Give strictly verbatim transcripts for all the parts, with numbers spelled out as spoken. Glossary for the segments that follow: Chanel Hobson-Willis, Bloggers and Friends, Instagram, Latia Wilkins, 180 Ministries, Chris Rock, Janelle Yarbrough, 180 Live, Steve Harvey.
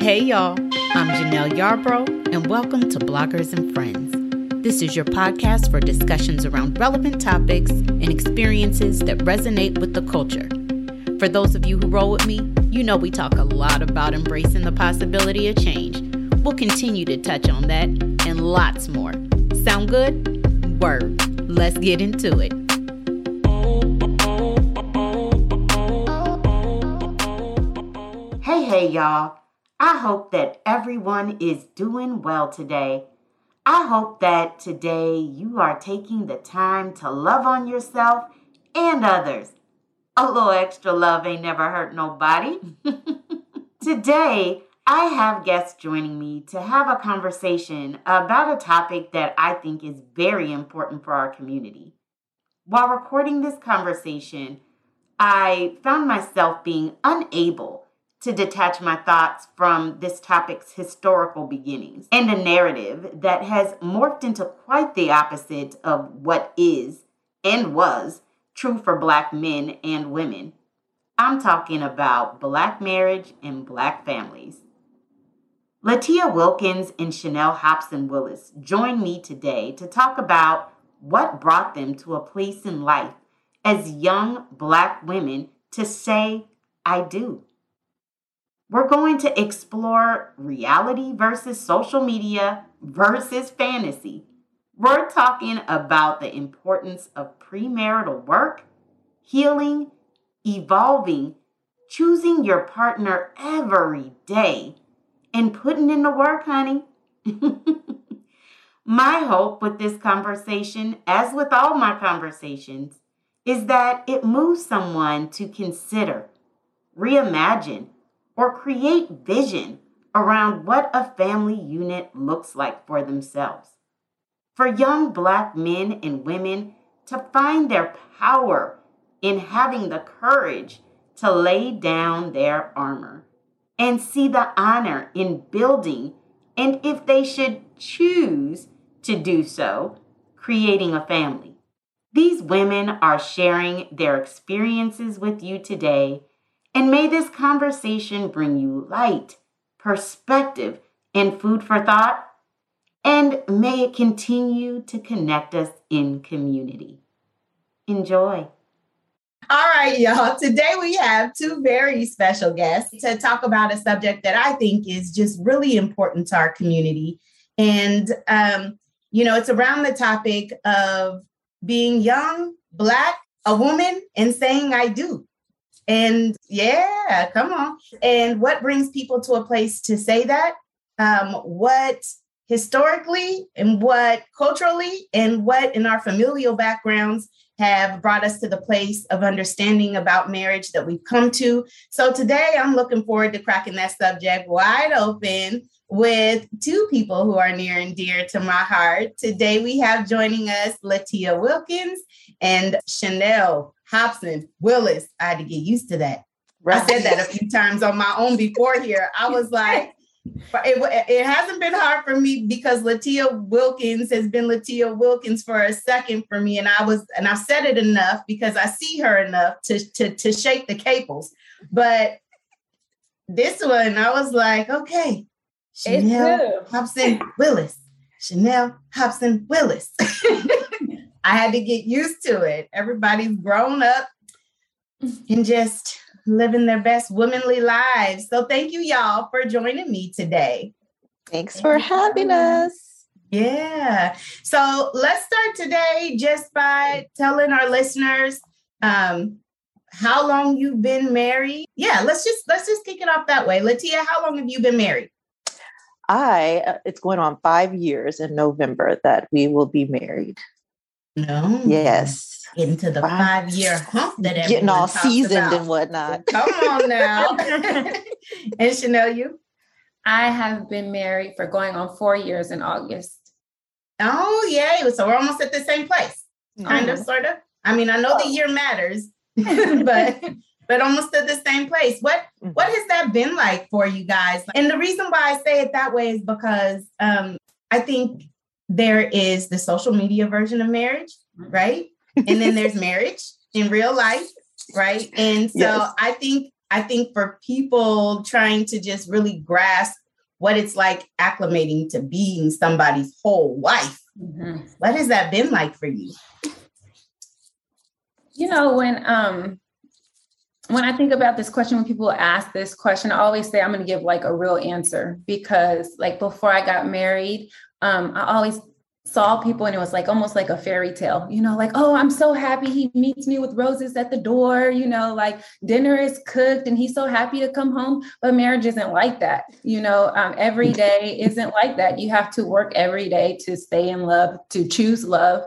Hey y'all, I'm Janelle Yarbrough and welcome to Bloggers and Friends. This is your podcast for discussions around relevant topics and experiences that resonate with the culture. For those of you who roll with me, you know we talk a lot about embracing the possibility of change. We'll continue to touch on that and lots more. Sound good? Word. Let's get into it. Hey, hey, y'all. I hope that everyone is doing well today. I hope that today you are taking the time to love on yourself and others. A little extra love ain't never hurt nobody. Today, I have guests joining me to have a conversation about a topic that I think is very important for our community. While recording this conversation, I found myself being unable to detach my thoughts from this topic's historical beginnings and a narrative that has morphed into quite the opposite of what is and was true for Black men and women. I'm talking about Black marriage and Black families. Latia Wilkins and Chanel Hobson-Willis join me today to talk about what brought them to a place in life as young Black women to say, I do. We're going to explore reality versus social media versus fantasy. We're talking about the importance of premarital work, healing, evolving, choosing your partner every day, and putting in the work, honey. My hope with this conversation, as with all my conversations, is that it moves someone to consider, reimagine, or create vision around what a family unit looks like for themselves. For young Black men and women to find their power in having the courage to lay down their armor and see the honor in building, and if they should choose to do so, creating a family. These women are sharing their experiences with you today, and may this conversation bring you light, perspective, and food for thought, and may it continue to connect us in community. Enjoy. All right, y'all. Today we have two very special guests to talk about a subject that I think is just really important to our community. And, um, you know, it's around the topic of being young, Black, a woman, and saying I do. And yeah, come on. And what brings people to a place to say that? Um, what historically and what culturally and what in our familial backgrounds have brought us to the place of understanding about marriage that we've come to. So today I'm looking forward to cracking that subject wide open with two people who are near and dear to my heart. Today we have joining us Latia Wilkins and Chanel Hobson-Willis. I had to get used to that. Right. I said that a few times on my own before here. I was like, It, it hasn't been hard for me because Latia Wilkins has been Latia Wilkins for a second for me. And I was, and I've said it enough because I see her enough to, to, to shake the cables. But this one, I was like, okay, Chanel Hobson-Willis, Chanel Hobson-Willis. I had to get used to it. Everybody's grown up and just living their best womanly lives. So thank you, y'all, for joining me today. Thanks for having us. Yeah. So let's start today just by telling our listeners um, how long you've been married. Yeah, let's just let's just kick it off that way. Latia, how long have you been married? I, uh, it's going on five years in November that we will be married. No. Yes. Getting to the five-year hump that everyone getting all seasoned about. And whatnot. Come on now. And Chanel, you? I have been married for going on four years in August. Oh, yeah. So we're almost at the same place. Kind of, sort of. I mean, I know oh. the year matters, but but almost at the same place. What mm-hmm. what has that been like for you guys? And the reason why I say it that way is because um, I think there is the social media version of marriage, right? And then there's marriage in real life, right? And so yes. I think I think for people trying to just really grasp what it's like acclimating to being somebody's whole life, mm-hmm. what has that been like for you? You know, when um, when I think about this question, when people ask this question, I always say I'm going to give like a real answer, because like before I got married, um, I always saw people and it was like almost like a fairy tale, you know, like, oh, I'm so happy he meets me with roses at the door, you know, like dinner is cooked and he's so happy to come home. But marriage isn't like that. You know, um, every day isn't like that. You have to work every day to stay in love, to choose love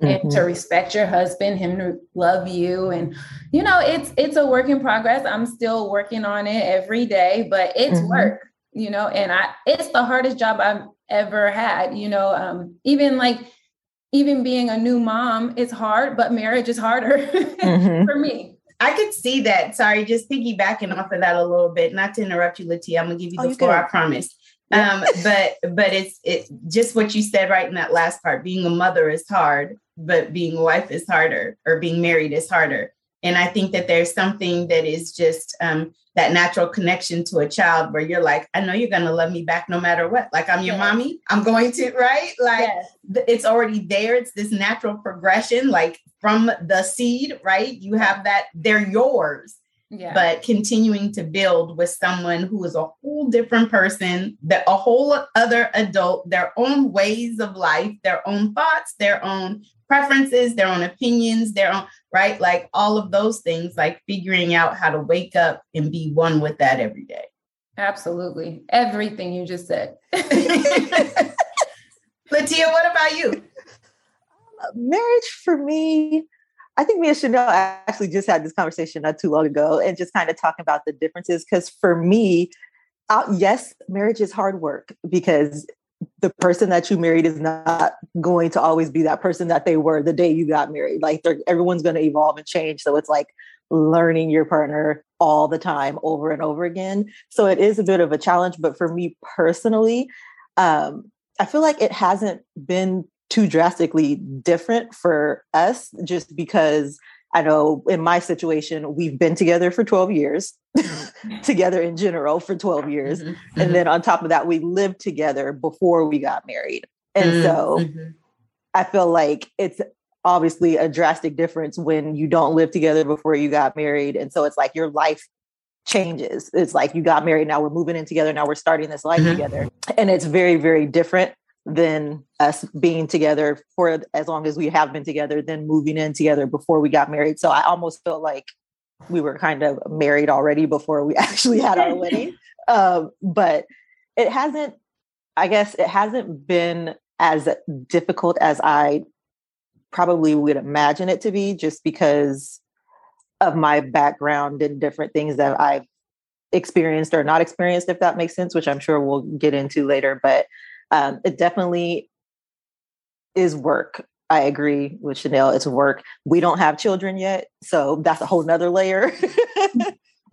mm-hmm. and to respect your husband, him to love you. And, you know, it's, it's a work in progress. I'm still working on it every day, but it's mm-hmm. work, you know, and I, it's the hardest job I've ever had, you know, um, even like, even being a new mom is hard, but marriage is harder mm-hmm. for me. I could see that. Sorry, just piggybacking off of that a little bit, not to interrupt you, Latia, I'm gonna give you the oh, floor, I promise. Yeah. Um, but, but it's, it's just what you said right in that last part, being a mother is hard, but being a wife is harder, or being married is harder. And I think that there's something that is just um, that natural connection to a child where you're like, I know you're going to love me back no matter what. Like, I'm your yes. mommy. I'm going to, right? Like, yes. th- it's already there. It's this natural progression, like from the seed, right? You have that, they're yours. Yeah. But continuing to build with someone who is a whole different person, that a whole other adult, their own ways of life, their own thoughts, their own preferences, their own opinions, their own, right? Like all of those things, like figuring out how to wake up and be one with that every day. Absolutely. Everything you just said. Latia, what about you? Marriage for me, I think me and Chanel actually just had this conversation not too long ago, and just kind of talking about the differences. Because for me, uh, yes, marriage is hard work, because the person that you married is not going to always be that person that they were the day you got married. Like everyone's going to evolve and change. So it's like learning your partner all the time, over and over again. So it is a bit of a challenge. But for me personally, um, I feel like it hasn't been too drastically different for us, just because I know in my situation, we've been together for twelve years, mm-hmm. together in general for twelve years. Mm-hmm. And mm-hmm. then on top of that, we lived together before we got married. And mm-hmm. so mm-hmm. I feel like it's obviously a drastic difference when you don't live together before you got married. And so it's like your life changes. It's like you got married, now we're moving in together, now we're starting this life mm-hmm. together. And it's very, very different than us being together for as long as we have been together, then moving in together before we got married. So I almost felt like we were kind of married already before we actually had our wedding. Um, but it hasn't, I guess it hasn't been as difficult as I probably would imagine it to be, just because of my background and different things that I've experienced or not experienced, if that makes sense, which I'm sure we'll get into later. But Um, it definitely is work. I agree with Chanel. It's work. We don't have children yet, so that's a whole nother layer.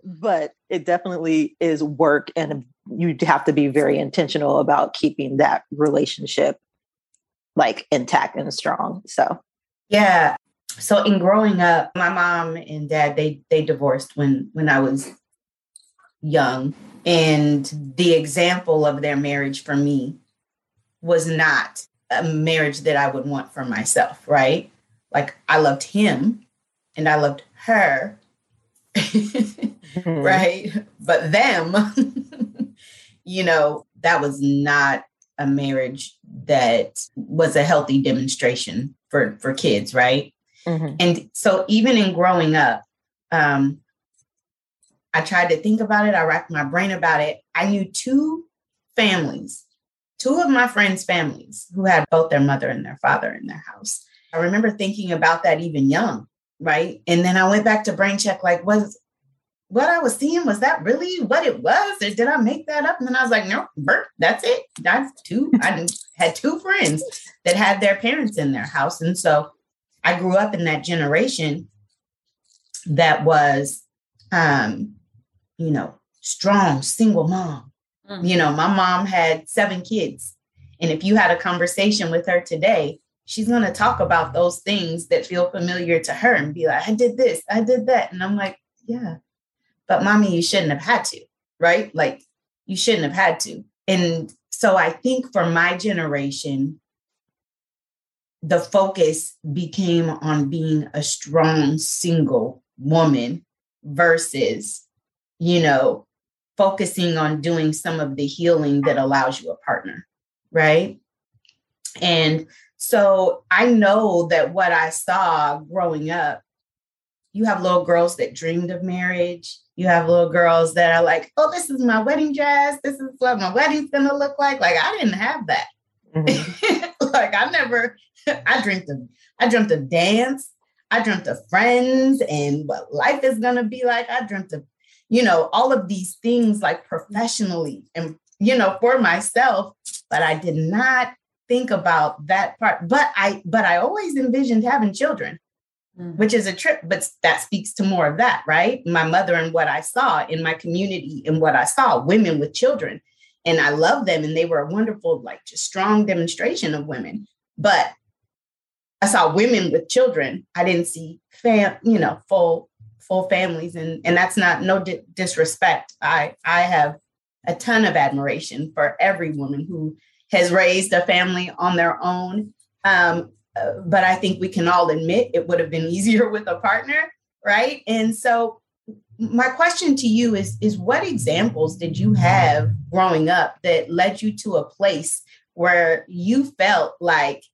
But it definitely is work, and you have to be very intentional about keeping that relationship like intact and strong. So, yeah. So in growing up, my mom and dad, they they divorced when when I was young, and the example of their marriage for me was not a marriage that I would want for myself, right? Like I loved him and I loved her, mm-hmm. right? But them, you know, that was not a marriage that was a healthy demonstration for, for kids, right? Mm-hmm. And so even in growing up, um, I tried to think about it. I racked my brain about it. I knew two families Two of my friends' families who had both their mother and their father in their house. I remember thinking about that even young, right? And then I went back to brain check, like, was what I was seeing, was that really what it was? Or did I make that up? And then I was like, no, burp, that's it. That's two. I had two friends that had their parents in their house. And so I grew up in that generation that was, um, you know, strong, single mom. You know, my mom had seven kids. And if you had a conversation with her today, she's going to talk about those things that feel familiar to her and be like, I did this, I did that. And I'm like, yeah, but mommy, you shouldn't have had to, right? Like you shouldn't have had to. And so I think for my generation, the focus became on being a strong single woman versus, you know, focusing on doing some of the healing that allows you a partner, right? And so I know that what I saw growing up, you have little girls that dreamed of marriage. You have little girls that are like, oh, this is my wedding dress. This is what my wedding's going to look like. Like, I didn't have that. Mm-hmm. Like, I never, I dreamt of, I dreamt of dance. I dreamt of friends and what life is going to be like. I dreamt of, you know, all of these things like professionally and, you know, for myself, but I did not think about that part. But I, but I always envisioned having children, mm-hmm. which is a trip, but that speaks to more of that, right? My mother and what I saw in my community and what I saw, women with children. And I love them. And they were a wonderful, like just strong demonstration of women. But I saw women with children. I didn't see fam, you know, full, full families. And, and that's not no di- disrespect. I, I have a ton of admiration for every woman who has raised a family on their own. Um, but I think we can all admit it would have been easier with a partner, right? And so my question to you is, is what examples did you have growing up that led you to a place where you felt like,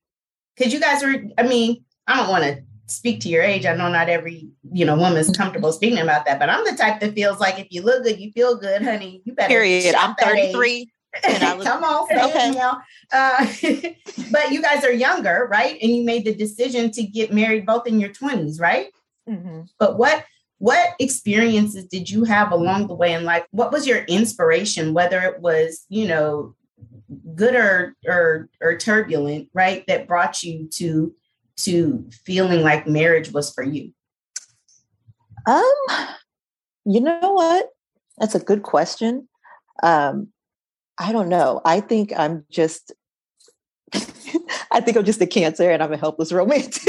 because you guys are, I mean, I don't want to speak to your age. I know not every, you know, woman's comfortable speaking about that, but I'm the type that feels like if you look good, you feel good, honey. You better. Period. I'm thirty-three. And I look- Come on, okay. Now. Uh, but you guys are younger, right? And you made the decision to get married both in your twenties, right? Mm-hmm. But what What experiences did you have along the way in life? What was your inspiration, whether it was, you know, good or or, or turbulent, right, that brought you to to feeling like marriage was for you? Um, you know what? That's a good question. Um, I don't know. I think I'm just, I think I'm just a Cancer and I'm a helpless romantic.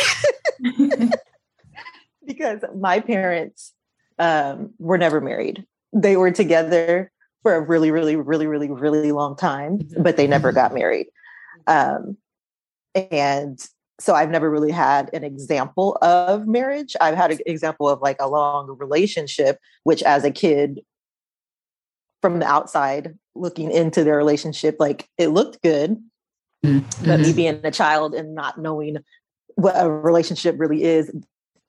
Because my parents um, were never married. They were together for a really, really, really, really, really long time, but they never got married. Um, and so I've never really had an example of marriage. I've had an example of like a long relationship, which as a kid from the outside looking into their relationship, like it looked good, mm-hmm. but me being a child and not knowing what a relationship really is,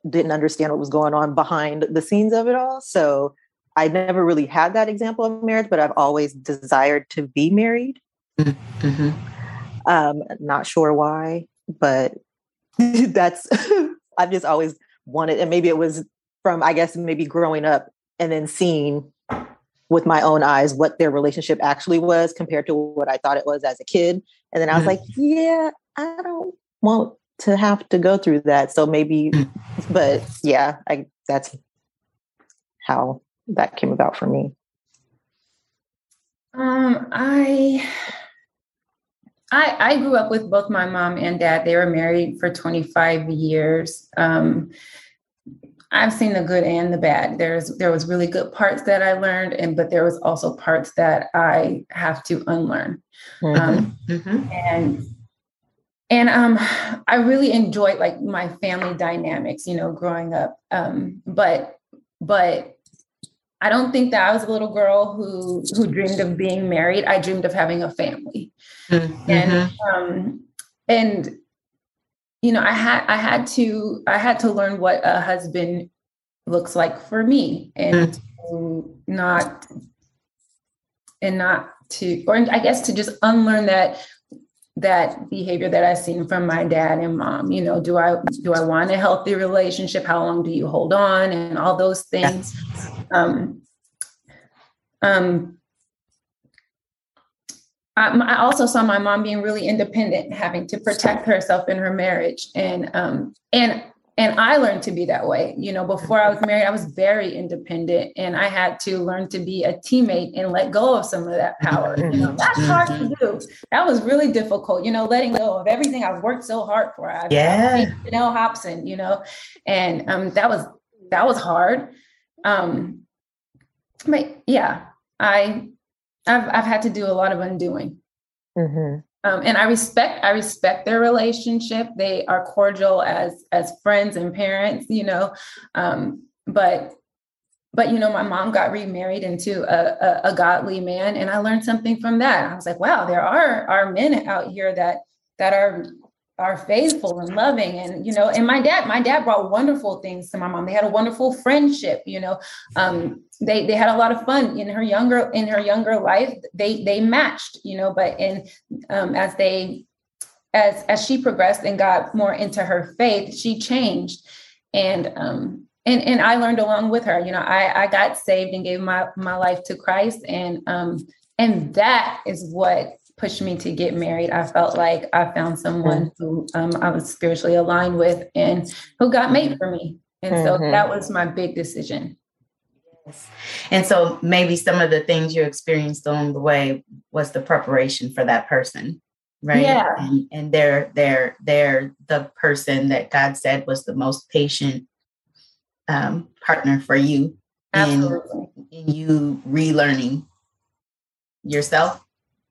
didn't understand what was going on behind the scenes of it all. So I never really had that example of marriage, but I've always desired to be married. Mm-hmm. Um, not sure why, but that's, I've just always wanted, and maybe it was from, I guess, maybe growing up and then seeing with my own eyes what their relationship actually was compared to what I thought it was as a kid. And then I was like, yeah, I don't want to have to go through that. So maybe, but yeah, I, that's how that came about for me. Um, I, I, I grew up with both my mom and dad. They were married for twenty-five years. Um, I've seen the good and the bad. There's, there was really good parts that I learned, and, but there was also parts that I have to unlearn. Mm-hmm. Um, mm-hmm. And, And um, I really enjoyed like my family dynamics, you know, growing up. Um, but but I don't think that I was a little girl who who dreamed of being married. I dreamed of having a family, mm-hmm. and um, and you know, I had I had to I had to learn what a husband looks like for me, and mm-hmm. to not and not to, or I guess to just unlearn that. that behavior that I've seen from my dad and mom. You know, do I, do I want a healthy relationship? How long do you hold on? And all those things. Um, um, I, I also saw my mom being really independent, having to protect herself in her marriage. And, um, and, and I learned to be that way. You know, before I was married, I was very independent, and I had to learn to be a teammate and let go of some of that power. You know, that's hard to do. That was really difficult, you know, letting go of everything I've worked so hard for. I've yeah. Janelle Hobson, you know, and um, that was, that was hard. Um, but yeah, I, I've, I've had to do a lot of undoing. Mm-hmm. Um, and I respect, I respect their relationship. They are cordial as, as friends and parents, you know, um, but, but, you know, my mom got remarried into a, a, a godly man, and I learned something from that. I was like, wow, there are, are men out here that, that are, are faithful and loving. And, you know, and my dad, my dad brought wonderful things to my mom. They had a wonderful friendship, you know, um, they, they had a lot of fun in her younger, in her younger life. They, they matched, you know, but in, um, as they, as, as she progressed and got more into her faith, she changed. And, um, and, and I learned along with her, you know, I, I got saved and gave my, my life to Christ. And, um, and that is what pushed me to get married. I felt like I found someone who um, I was spiritually aligned with and who got made for me. And mm-hmm. so that was my big decision. Yes. And so maybe some of the things you experienced along the way was the preparation for that person, right? Yeah. And, and they're, they're, they're the person that God said was the most patient um, partner for you. Absolutely. In, in you relearning yourself.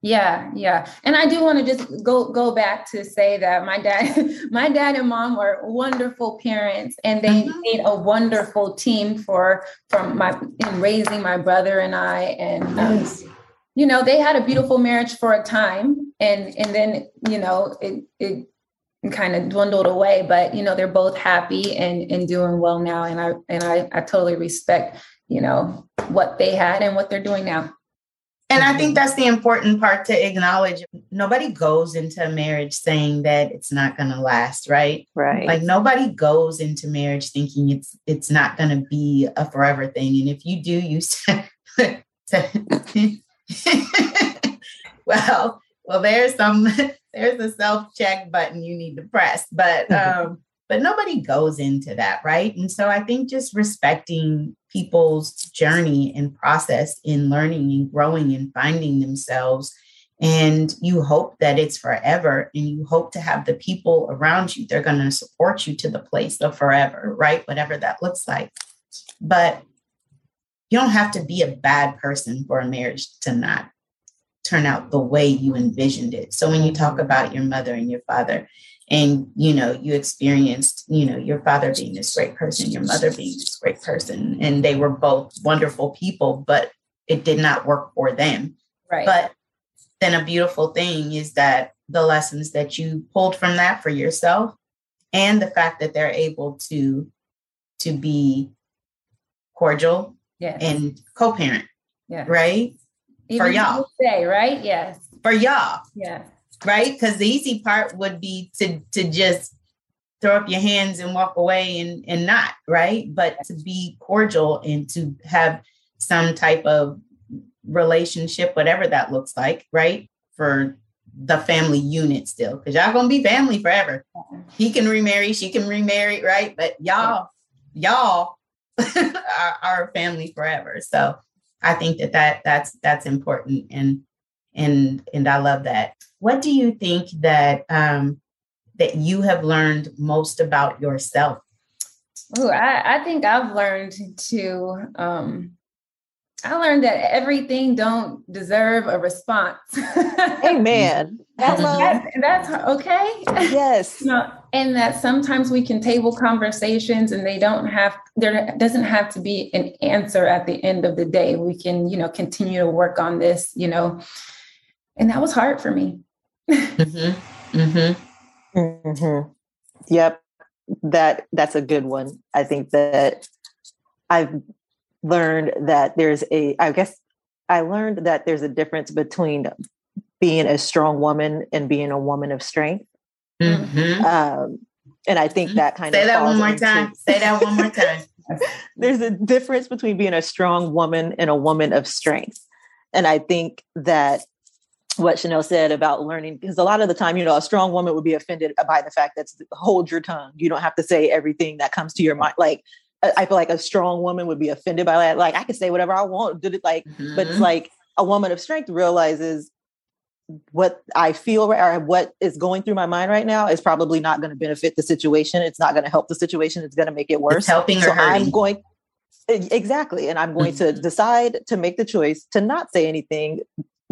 Yeah. Yeah. And I do want to just go, go back to say that my dad, my dad and mom were wonderful parents, and they mm-hmm. made a wonderful team for, from my, in raising my brother and I, and, um, you know, they had a beautiful marriage for a time, and, and then, you know, it, it kind of dwindled away, but, you know, they're both happy and, and doing well now. And I, and I, I totally respect, you know, what they had and what they're doing now. And I think that's the important part to acknowledge. Nobody goes into marriage saying that it's not going to last, right? Right. Like nobody goes into marriage thinking it's it's not going to be a forever thing. And if you do, you say, well, well, there's some there's a self-check button you need to press. But um, but nobody goes into that, right? And so I think just respecting people's journey and process in learning and growing and finding themselves. And you hope that it's forever, and you hope to have the people around you. They're going to support you to the place of forever, right? Whatever that looks like. But you don't have to be a bad person for a marriage to not turn out the way you envisioned it. So when you talk about your mother and your father, and, you know, you experienced, you know, your father being this great person, your mother being this great person, and they were both wonderful people, but it did not work for them. Right. But then a beautiful thing is that the lessons that you pulled from that for yourself, and the fact that they're able to, to be cordial yes. and co-parent, yeah. right? Even for y'all. Say, right? Yes. For y'all. Yeah. Right. Because the easy part would be to to just throw up your hands and walk away and, and not. Right. But to be cordial and to have some type of relationship, whatever that looks like. Right. For the family unit still, because y'all going to be family forever. He can remarry. She can remarry. Right. But y'all, y'all are, are family forever. So I think that, that that's that's important. And and and I love that. What do you think that um, that you have learned most about yourself? Oh, I, I think I've learned to. Um, I learned that everything don't deserve a response. Amen. That's, that's, that's okay. Yes. You know, and that sometimes we can table conversations, and they don't have, there doesn't have to be an answer at the end of the day. We can, you know, continue to work on this, you know, and that was hard for me. Mm-hmm. Mm-hmm. Mm-hmm. Yep. That that's a good one. I think that I've learned that there's a, I guess I learned that there's a difference between being a strong woman and being a woman of strength. Mm-hmm. Um, and I think that kind Say of that one more into, time. Say that one more time. There's a difference between being a strong woman and a woman of strength. And I think that what Chanel said about learning, because a lot of the time, you know, a strong woman would be offended by the fact that hold your tongue. You don't have to say everything that comes to your mind. Like, I feel like a strong woman would be offended by that. Like, I can say whatever I want. Did it like, mm-hmm. But it's like a woman of strength realizes what I feel or what is going through my mind right now is probably not going to benefit the situation. It's not going to help the situation. It's going to make it worse. It's helping or so hurting. I'm going, Exactly. And I'm going to decide to make the choice to not say anything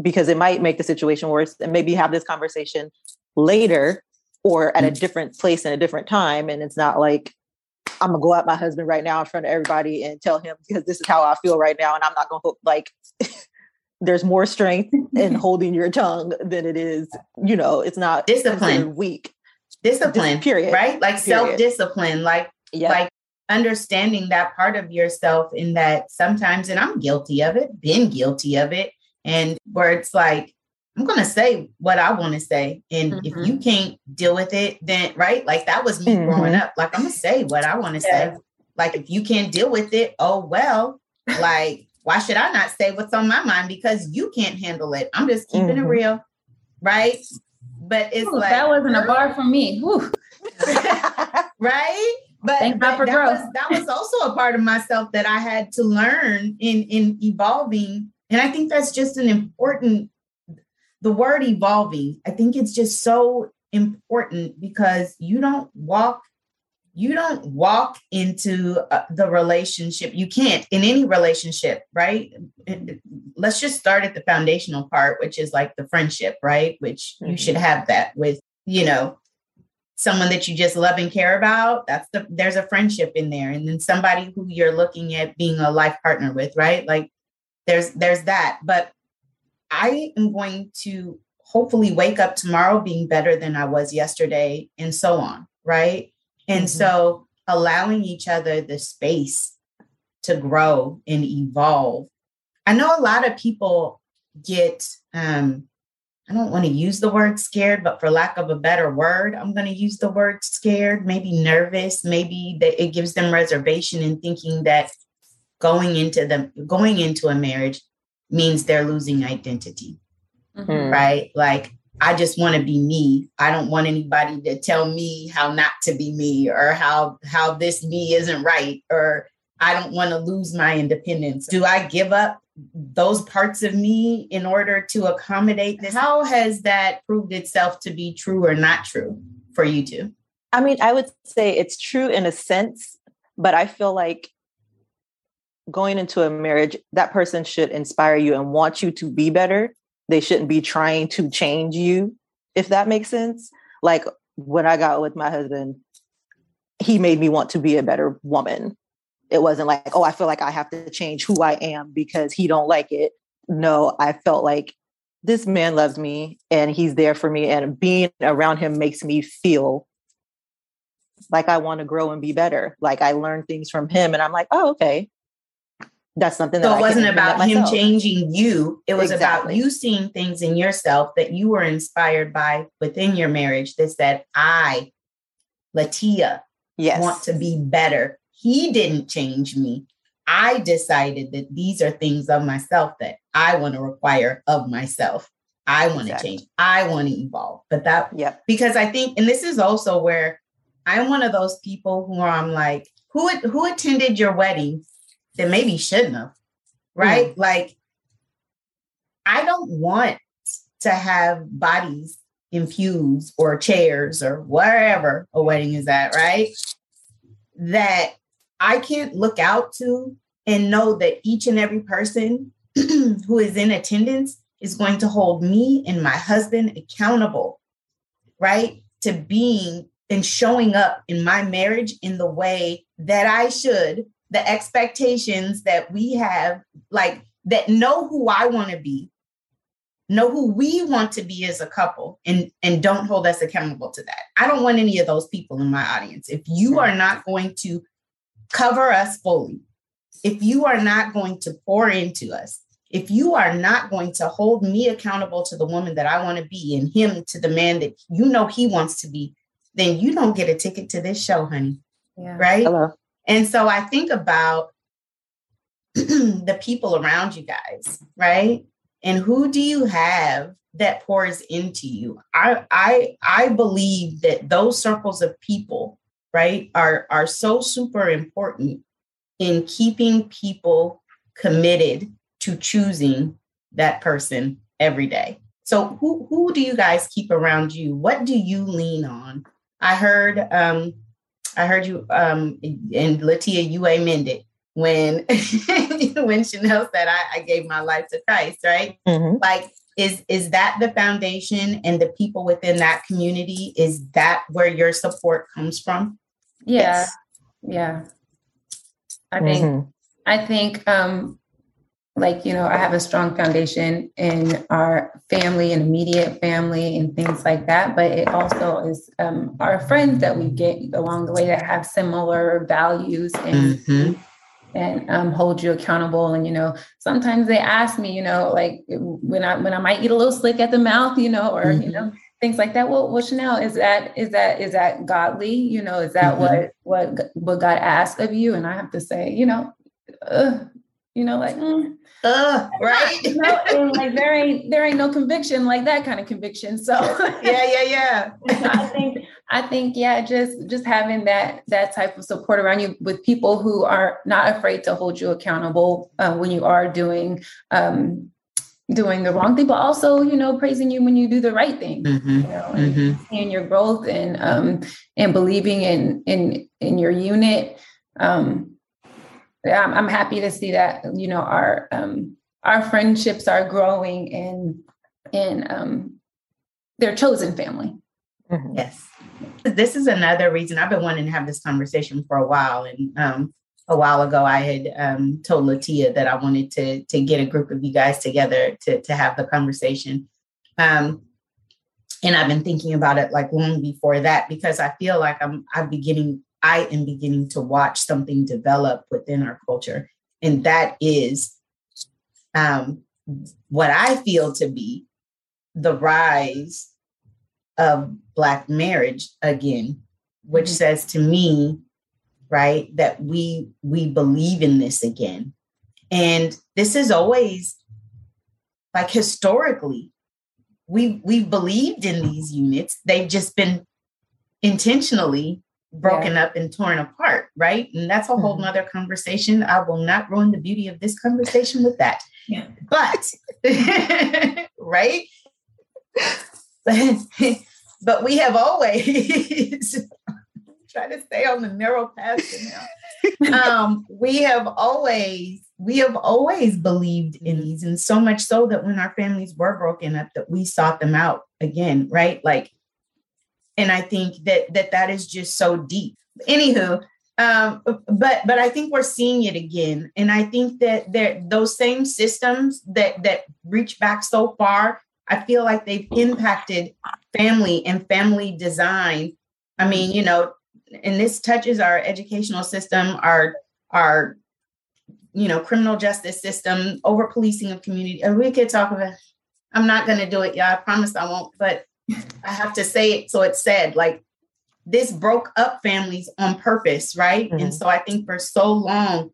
because it might make the situation worse, and maybe have this conversation later or at a different place and a different time. And it's not like I'm going to go at my husband right now in front of everybody and tell him because this is how I feel right now. And I'm not going to like, there's more strength in holding your tongue than it is, you know, it's not discipline, weak discipline, Dis- period. Right. Like self-discipline, like, yeah. like, understanding that part of yourself, in that sometimes, and I'm guilty of it, been guilty of it. And where it's like, I'm going to say what I want to say. And mm-hmm. if you can't deal with it, then right. Like that was me mm-hmm. growing up. Like I'm going to say what I want to yeah. say. Like, if you can't deal with it, oh, well, like, why should I not say what's on my mind? Because you can't handle it. I'm just keeping mm-hmm. it real. Right. But it's Ooh, like, that wasn't a bar for me. Right. But, Thank but God for that, was, that was also a part of myself that I had to learn in, in evolving. And I think that's just an important, the word evolving, I think it's just so important because you don't walk, you don't walk into uh, the relationship. You can't in any relationship, right? Let's just start at the foundational part, which is like the friendship, right? Which mm-hmm. you should have that with, you know, someone that you just love and care about. That's the, there's a friendship in there. And then somebody who you're looking at being a life partner with, right? Like there's, there's that, but I am going to hopefully wake up tomorrow being better than I was yesterday and so on. Right. And mm-hmm. so allowing each other the space to grow and evolve. I know a lot of people get, um, I don't want to use the word scared, but for lack of a better word, I'm going to use the word scared, maybe nervous, maybe that it gives them reservation in thinking that going into them, going into a marriage means they're losing identity, mm-hmm. right? Like, I just want to be me. I don't want anybody to tell me how not to be me or how, how this me isn't right, or I don't want to lose my independence. Do I give up those parts of me in order to accommodate this? How has that proved itself to be true or not true for you two? I mean, I would say it's true in a sense, but I feel like going into a marriage, that person should inspire you and want you to be better. They shouldn't be trying to change you, if that makes sense. Like when I got with my husband, he made me want to be a better woman. It wasn't like, oh, I feel like I have to change who I am because he don't like it. No, I felt like this man loves me and he's there for me. And being around him makes me feel like I want to grow and be better. Like I learn things from him and I'm like, oh, okay. That's something that so it I wasn't about him changing you. It was exactly. about you seeing things in yourself that you were inspired by within your marriage that said, I, Latia, yes. want to be better. He didn't change me. I decided that these are things of myself that I want to require of myself. I want to exactly. change. I want to evolve. But that, yep. because I think, and this is also where I'm one of those people who I'm like, who, who attended your wedding that maybe shouldn't have, right? Mm-hmm. Like, I don't want to have bodies in pews or chairs or wherever a wedding is at, right? That I can't look out to and know that each and every person who is in attendance is going to hold me and my husband accountable, right? To being and showing up in my marriage in the way that I should, the expectations that we have, like that know who I want to be, know who we want to be as a couple, and, and don't hold us accountable to that. I don't want any of those people in my audience. If you are not going to cover us fully, if you are not going to pour into us, if you are not going to hold me accountable to the woman that I want to be and him to the man that you know he wants to be, then you don't get a ticket to this show, honey. Yeah. Right? Hello. And so I think about the people around you guys, right? And who do you have that pours into you? I I I believe that those circles of people, right, are, are so super important in keeping people committed to choosing that person every day. So who, who do you guys keep around you? What do you lean on? I heard, um, I heard you, um, and Latia, you amended. when when Chanel said, I, I gave my life to Christ, right? Mm-hmm. Like, is is that the foundation and the people within that community? Is that where your support comes from? Yeah. Yes. Yeah. I think, mm-hmm. I think, um, like, you know, I have a strong foundation in our family and immediate family and things like that. But it also is um, our friends that we get along the way that have similar values and mm-hmm. and um, hold you accountable. And, you know, sometimes they ask me, you know, like when I when I might get a little slick at the mouth, you know, or, mm-hmm. you know, things like that. Well, well, Chanel, is that is that is that godly? You know, is that mm-hmm. what what what God asked of you? And I have to say, you know, ugh. You know, like, mm, uh, right. You know, and like there ain't, there ain't no conviction like that kind of conviction. So yeah, yeah, yeah. I think, I think, yeah, just, just having that, that type of support around you with people who are not afraid to hold you accountable uh, when you are doing, um, doing the wrong thing, but also, you know, praising you when you do the right thing, mm-hmm. you know, and mm-hmm. seeing your growth and, um, and believing in, in, in your unit, um, yeah, I'm happy to see that, you know, our, um, our friendships are growing and, and, um, their chosen family. Mm-hmm. Yes. This is another reason I've been wanting to have this conversation for a while. And, um, a while ago I had, um, told Latia that I wanted to, to get a group of you guys together to, to have the conversation. Um, and I've been thinking about it like long before that, because I feel like I'm, I'm beginning I am beginning to watch something develop within our culture. And that is um, what I feel to be the rise of Black marriage again, which mm-hmm. says to me, right, that we we believe in this again. And this is always, like historically, we we've believed in these units. They've just been intentionally broken yeah. up and torn apart, right? And that's a whole mm-hmm. nother conversation. I will not ruin the beauty of this conversation with that. Yeah. But, right? But we have always, try to stay on the narrow path now. um, we have always, we have always believed in these, and so much so that when our families were broken up, that we sought them out again, right? Like, and I think that that, that is just so deep. Anywho, um, but but I think we're seeing it again. And I think that there, those same systems that, that reach back so far, I feel like they've impacted family and family design. I mean, you know, and this touches our educational system, our, our you know, criminal justice system, over policing of community. And we could talk about, I'm not going to do it, y'all. I promise I won't. But I have to say it. So it said, like, this broke up families on purpose. Right. Mm-hmm. And so I think for so long,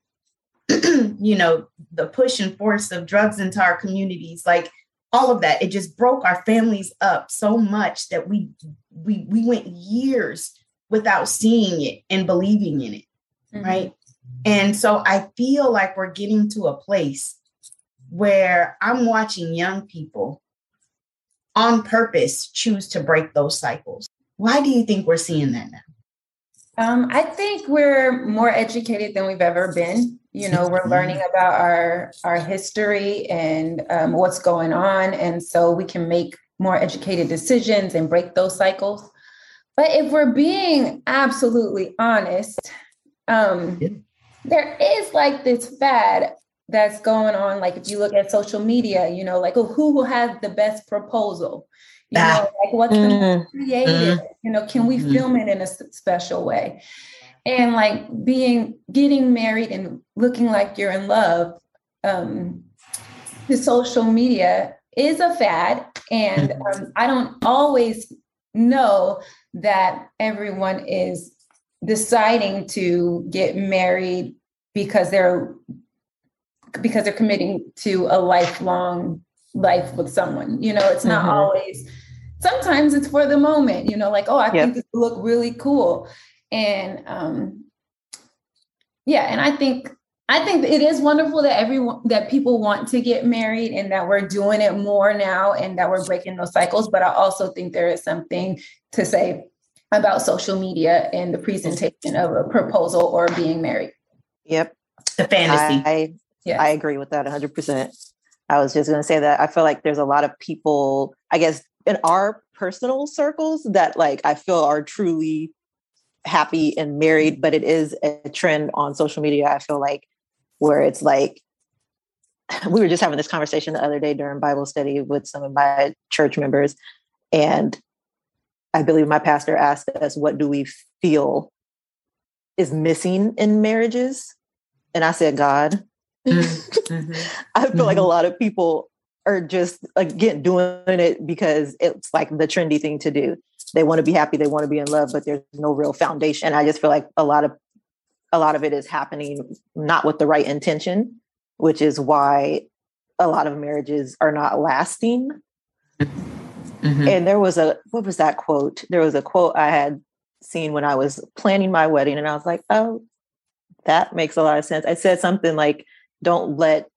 you know, the push and force of drugs into our communities, like all of that, it just broke our families up so much that we, we, we went years without seeing it and believing in it. Mm-hmm. Right. And so I feel like we're getting to a place where I'm watching young people on purpose choose to break those cycles. Why do you think we're seeing that now? Um, I think we're more educated than we've ever been. You know, we're learning about our, our history and um, what's going on. And so we can make more educated decisions and break those cycles. But if we're being absolutely honest, um, yeah. there is like this fad that's going on. Like, if you look at social media, you know, like, oh, who will have the best proposal? You ah. know, like, what's the most creative? Mm. You know, can we mm. film it in a special way? And like being, getting married and looking like you're in love, um, the social media is a fad. And um, I don't always know that everyone is deciding to get married because they're because they're committing to a lifelong life with someone. You know, it's not mm-hmm. always, sometimes it's for the moment, you know, like, oh, I yep. think this will look really cool. And, um, yeah. And I think, I think it is wonderful that everyone, that people want to get married and that we're doing it more now and that we're breaking those cycles. But I also think there is something to say about social media and the presentation of a proposal or being married. Yep. The fantasy. I, yes. I agree with that one hundred percent. I was just going to say that I feel like there's a lot of people, I guess, in our personal circles that like I feel are truly happy and married, but it is a trend on social media, I feel like, where it's like, we were just having this conversation the other day during Bible study with some of my church members. And I believe my pastor asked us, what do we feel is missing in marriages? And I said, God. Mm-hmm. I feel mm-hmm. like a lot of people are just, again, doing it because it's like the trendy thing to do. They want to be happy. They want to be in love, but there's no real foundation. And I just feel like a lot of, a lot of it is happening, not with the right intention, which is why a lot of marriages are not lasting. Mm-hmm. And there was a, what was that quote? There was a quote I had seen when I was planning my wedding, and I was like, oh, that makes a lot of sense. I said something like, don't let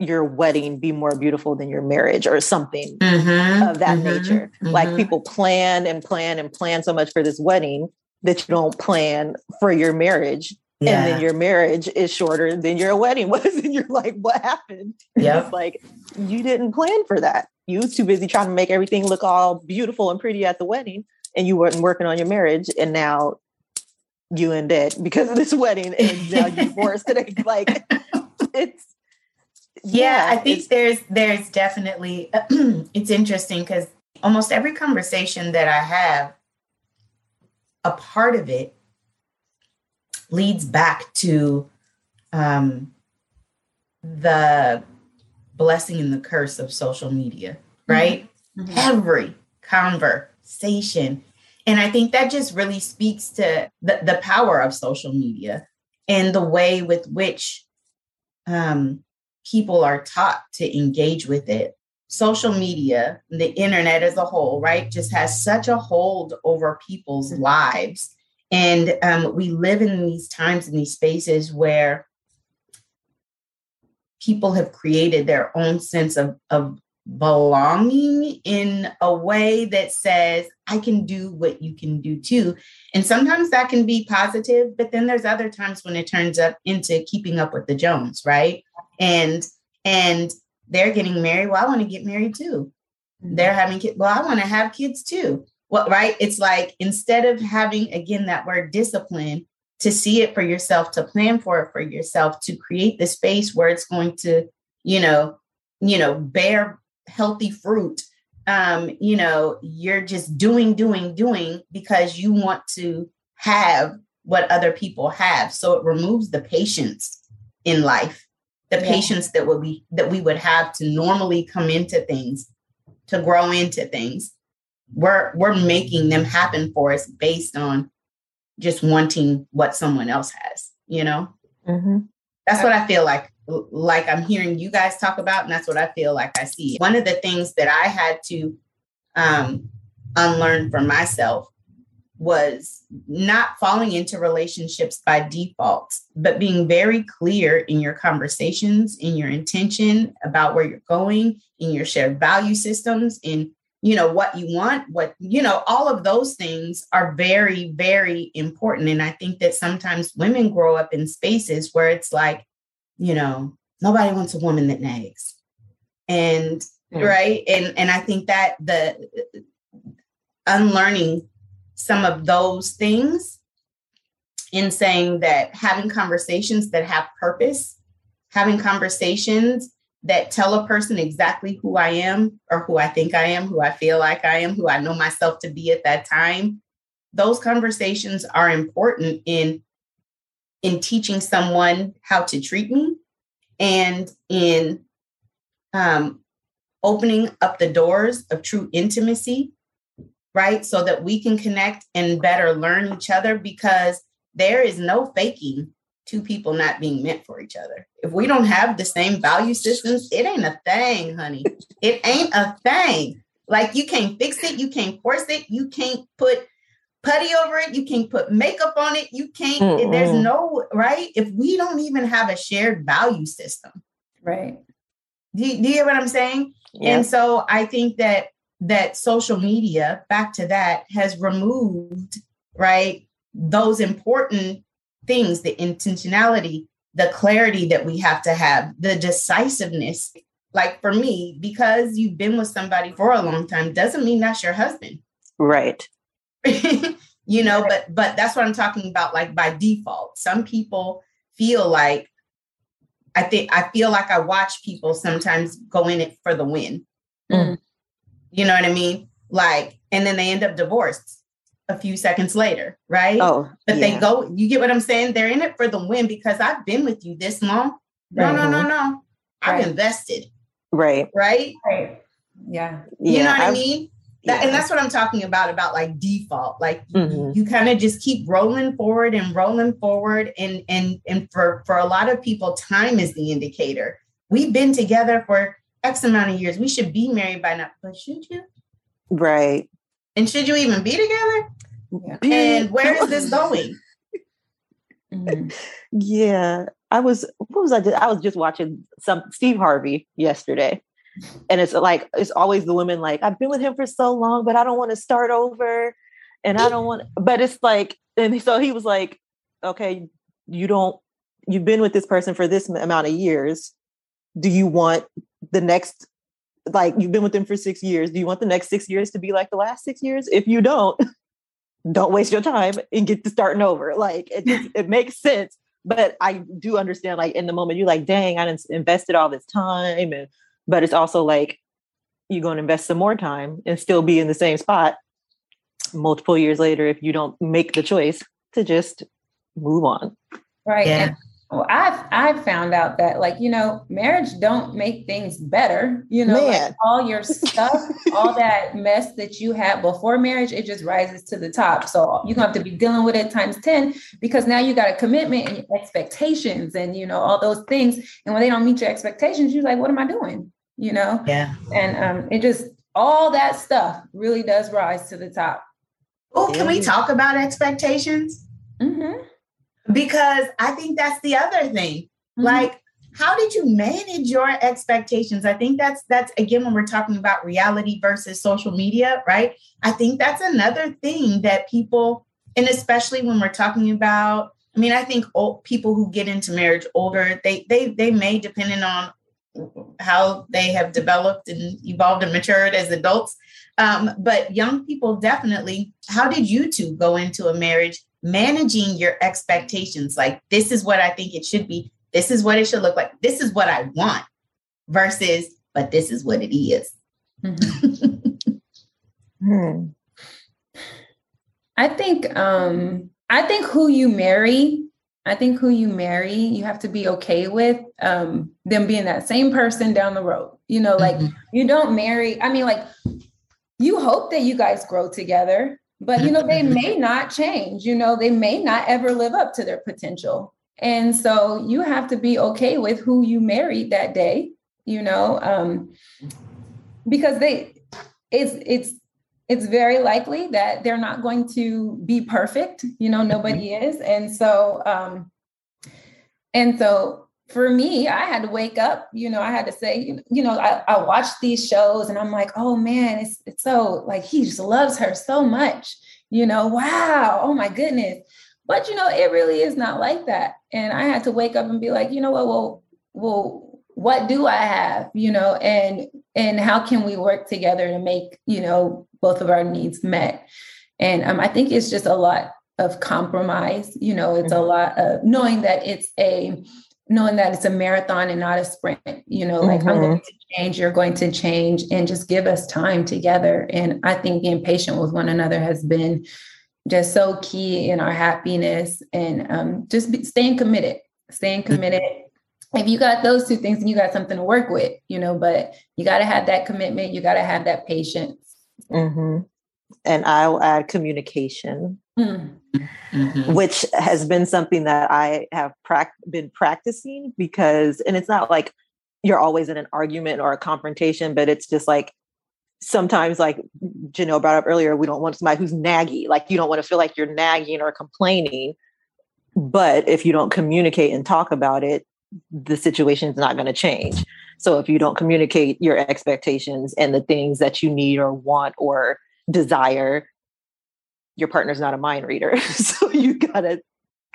your wedding be more beautiful than your marriage or something mm-hmm. of that mm-hmm. nature. Mm-hmm. Like people plan and plan and plan so much for this wedding that you don't plan for your marriage. Yeah. And then your marriage is shorter than your wedding was. And you're like, what happened? Yep. It's like, you didn't plan for that. You were too busy trying to make everything look all beautiful and pretty at the wedding. And you weren't working on your marriage. And now you in debt because of this wedding. And now you're divorced. And it's like, it's. Yeah, yeah I think there's, there's definitely, it's interesting because almost every conversation that I have, a part of it leads back to um, the blessing and the curse of social media, right? Mm-hmm. Every conversation. And I think that just really speaks to the, the power of social media and the way with which um, people are taught to engage with it. Social media, the internet as a whole, right, just has such a hold over people's mm-hmm. lives. And um, we live in these times, in these spaces where people have created their own sense of, of belonging in a way that says, I can do what you can do too. And sometimes that can be positive, but then there's other times when it turns up into keeping up with the Jones, right? And, and they're getting married. Well, I want to get married too. They're having kids. Well, I want to have kids too. Well, right. It's like, instead of having, again, that word discipline, to see it for yourself, to plan for it for yourself, to create the space where it's going to, you know, you know, bear healthy fruit. Um, you know, you're just doing, doing, doing because you want to have what other people have. So it removes the patience in life, the yeah. patience that would be, that we would have to normally come into things, to grow into things. We're we're making them happen for us based on just wanting what someone else has, you know? Mm-hmm. That's what I feel like, like I'm hearing you guys talk about, and that's what I feel like I see. One of the things that I had to um, unlearn for myself was not falling into relationships by default, but being very clear in your conversations, in your intention about where you're going, in your shared value systems, in you know, what you want, what, you know, all of those things are very, very important. And I think that sometimes women grow up in spaces where it's like, you know, nobody wants a woman that nags. And mm. right. And, and I think that the unlearning some of those things in saying that having conversations that have purpose, having conversations that tell a person exactly who I am or who I think I am, who I feel like I am, who I know myself to be at that time. Those conversations are important in, in teaching someone how to treat me and in um, opening up the doors of true intimacy, right? So that we can connect and better learn each other, because there is no faking two people not being meant for each other. If we don't have the same value systems, it ain't a thing, honey. It ain't a thing. Like, you can't fix it. You can't force it. You can't put putty over it. You can't put makeup on it. You can't, Mm-mm. there's no, right? If we don't even have a shared value system. Right. Do you, do you hear what I'm saying? Yeah. And so I think that, that social media, back to that, has removed, right, those important things, the intentionality, the clarity that we have to have, the decisiveness. Like for me, because you've been with somebody for a long time doesn't mean that's your husband. Right. You know, right. but but that's what I'm talking about. Like by default, some people feel like, I think I feel like I watch people sometimes go in it for the win. Mm. You know what I mean? Like, and then they end up divorced a few seconds later, right? Oh, but yeah. They go, you get what I'm saying? They're in it for the win because I've been with you this long. No, mm-hmm. no, no, no. I've right. invested. Right. Right. Right. Yeah. You yeah, know what I've, I mean? That, yeah. And that's what I'm talking about, about like default, like mm-hmm. you, you kind of just keep rolling forward and rolling forward. And, and, and for, for a lot of people, time is the indicator. We've been together for X amount of years. We should be married by now, but should you? Right. And should you even be together? Yeah. And where is this going? Mm-hmm. Yeah. I was, what was I just, I was just watching some Steve Harvey yesterday. And it's like, it's always the women like, I've been with him for so long, but I don't want to start over. And I don't want, but it's like, and so he was like, okay, you don't, you've been with this person for this amount of years. Do you want the next, like you've been with them for six years. Do you want the next six years to be like the last six years? If you don't, don't waste your time and get to starting over. Like it, just, it makes sense. But I do understand, like in the moment you're like, dang, I done invested all this time. And, but it's also like, you're going to invest some more time and still be in the same spot multiple years later, if you don't make the choice to just move on. Right. Yeah. And, well, I've, I've found out that like, you know, marriage don't make things better, you know, like all your stuff, all that mess that you had before marriage, it just rises to the top. So you're gonna have to be dealing with it times ten, because now you got a commitment and expectations and, you know, all those things. And when they don't meet your expectations, you're like, what am I doing? You know? Yeah. And um, it just, all that stuff really does rise to the top. Oh, can we talk about expectations? Mm-hmm. Because I think that's the other thing. Mm-hmm. Like, how did you manage your expectations? I think that's, that's again, when we're talking about reality versus social media, right? I think that's another thing that people, and especially when we're talking about, I mean, I think old people who get into marriage older, they, they, they may, depending on how they have developed and evolved and matured as adults. Um, but young people, definitely, how did you two go into a marriage managing your expectations? Like, this is what I think it should be. This is what it should look like. This is what I want versus, but this is what it is. Mm-hmm. hmm. I think, um, I think who you marry, I think who you marry, you have to be okay with, um, them being that same person down the road, you know, like mm-hmm. you don't marry, I mean, like you hope that you guys grow together. But, you know, they may not change, you know, they may not ever live up to their potential. And so you have to be okay with who you married that day, you know, um, because they it's it's it's very likely that they're not going to be perfect. You know, nobody is. And so um, and so. For me, I had to wake up, you know, I had to say, you know, I, I watched these shows and I'm like, oh, man, it's, it's so like he just loves her so much, you know, wow, oh, my goodness. But, you know, it really is not like that. And I had to wake up and be like, you know what, well, well, what do I have, you know, and and how can we work together to make, you know, both of our needs met? And um, I think it's just a lot of compromise. You know, it's a lot of knowing that it's a knowing that it's a marathon and not a sprint, you know, like mm-hmm. I'm going to change, you're going to change, and just give us time together. And I think being patient with one another has been just so key in our happiness and um, just be, staying committed, staying committed. If you got those two things, then you got something to work with, you know, but you got to have that commitment. You got to have that patience. Mm-hmm. And I'll add communication. Mm. Mm-hmm. Which has been something that I have pra- been practicing because, and it's not like you're always in an argument or a confrontation, but it's just like, sometimes like Janelle brought up earlier, we don't want somebody who's naggy. Like you don't want to feel like you're nagging or complaining, but if you don't communicate and talk about it, the situation is not going to change. So if you don't communicate your expectations and the things that you need or want or desire, your partner's not a mind reader. So you gotta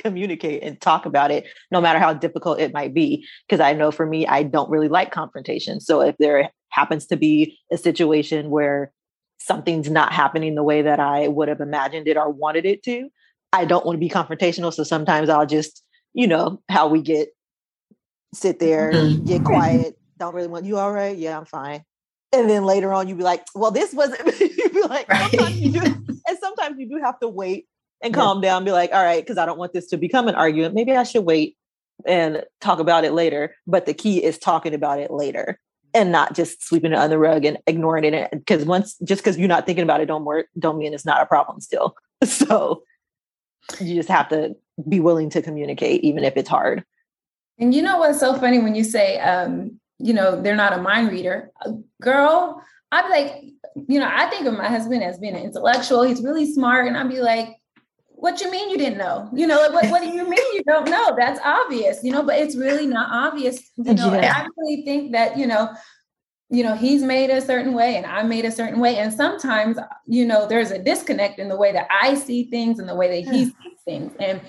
communicate and talk about it, no matter how difficult it might be. Because I know for me, I don't really like confrontation. So if there happens to be a situation where something's not happening the way that I would have imagined it or wanted it to, I don't want to be confrontational. So sometimes I'll just, you know, how we get, sit there, get quiet. Don't really want, you all right? Yeah, I'm fine. And then later on, you'd be like, well, this wasn't, you'd be like, right. sometimes you do, and sometimes you do have to wait and calm yeah. down, be like, all right, because I don't want this to become an argument. Maybe I should wait and talk about it later. But the key is talking about it later and not just sweeping it under the rug and ignoring it. Because once, just because you're not thinking about it, don't work, don't mean it's not a problem still. So you just have to be willing to communicate, even if it's hard. And you know what's so funny when you say, um, you know, they're not a mind reader. Girl, I'd be like, you know, I think of my husband as being an intellectual. He's really smart. And I'd be like, what you mean you didn't know? You know, what, what do you mean you don't know? That's obvious, you know, but it's really not obvious. You know, yeah. I really think that, you know, you know, he's made a certain way and I'm made a certain way. And sometimes, you know, there's a disconnect in the way that I see things and the way that he sees things. And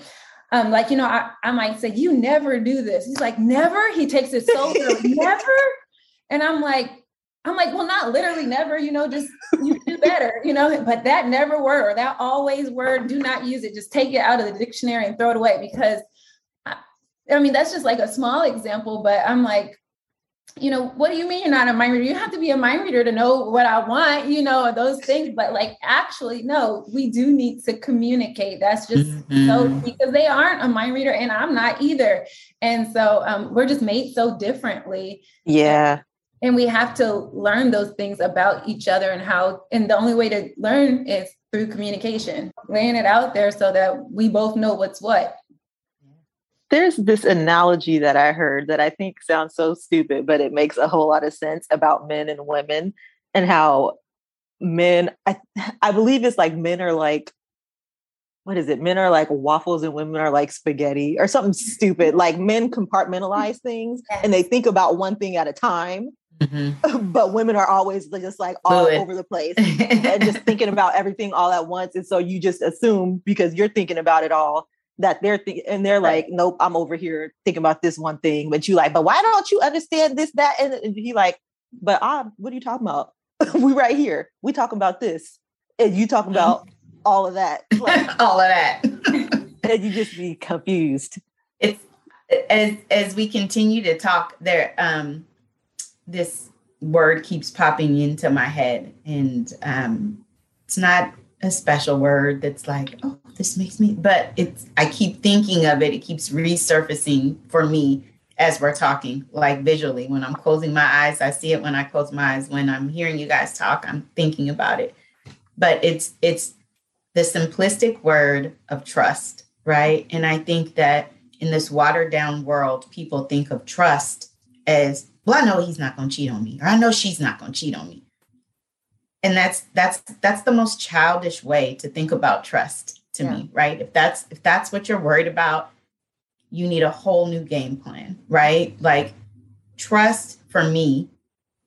Um, like, you know, I, I might say, you never do this. He's like, never. He takes it so literally, never. And I'm like, I'm like, well, not literally never, you know, just you do better, you know, but that never word or that always word, do not use it. Just take it out of the dictionary and throw it away. Because I, I mean, that's just like a small example, but I'm like, you know, what do you mean you're not a mind reader? You have to be a mind reader to know what I want, you know, those things. But like, actually, no, we do need to communicate. That's just mm-hmm. so, because they aren't a mind reader and I'm not either. And so um, we're just made so differently. Yeah. And we have to learn those things about each other and how, and the only way to learn is through communication, laying it out there so that we both know what's what. There's this analogy that I heard that I think sounds so stupid, but it makes a whole lot of sense about men and women and how men, I, I believe it's like men are like, what is it? Men are like waffles and women are like spaghetti or something stupid. Like men compartmentalize things and they think about one thing at a time, mm-hmm. but women are always just like all Fluid. Over the place and just thinking about everything all at once. And so you just assume because you're thinking about it all, that they're th- and they're like, nope, I'm over here thinking about this one thing. But you like, but why don't you understand this, that? And, and he like, but I, what are you talking about? We right here. We talking about this. And you talking about all of that. Like, all of that. And you just be confused. It's as, as we continue to talk there, um, this word keeps popping into my head and um, it's not a special word that's like, oh, this makes me, but it's, I keep thinking of it. It keeps resurfacing for me as we're talking, like visually, when I'm closing my eyes, I see it. When I close my eyes, when I'm hearing you guys talk, I'm thinking about it, but it's, it's the simplistic word of trust. Right. And I think that in this watered down world, people think of trust as, well, I know he's not going to cheat on me, or I know she's not going to cheat on me. And that's, that's, that's the most childish way to think about trust to yeah. me, right? If that's, if that's what you're worried about, you need a whole new game plan, right? Like trust for me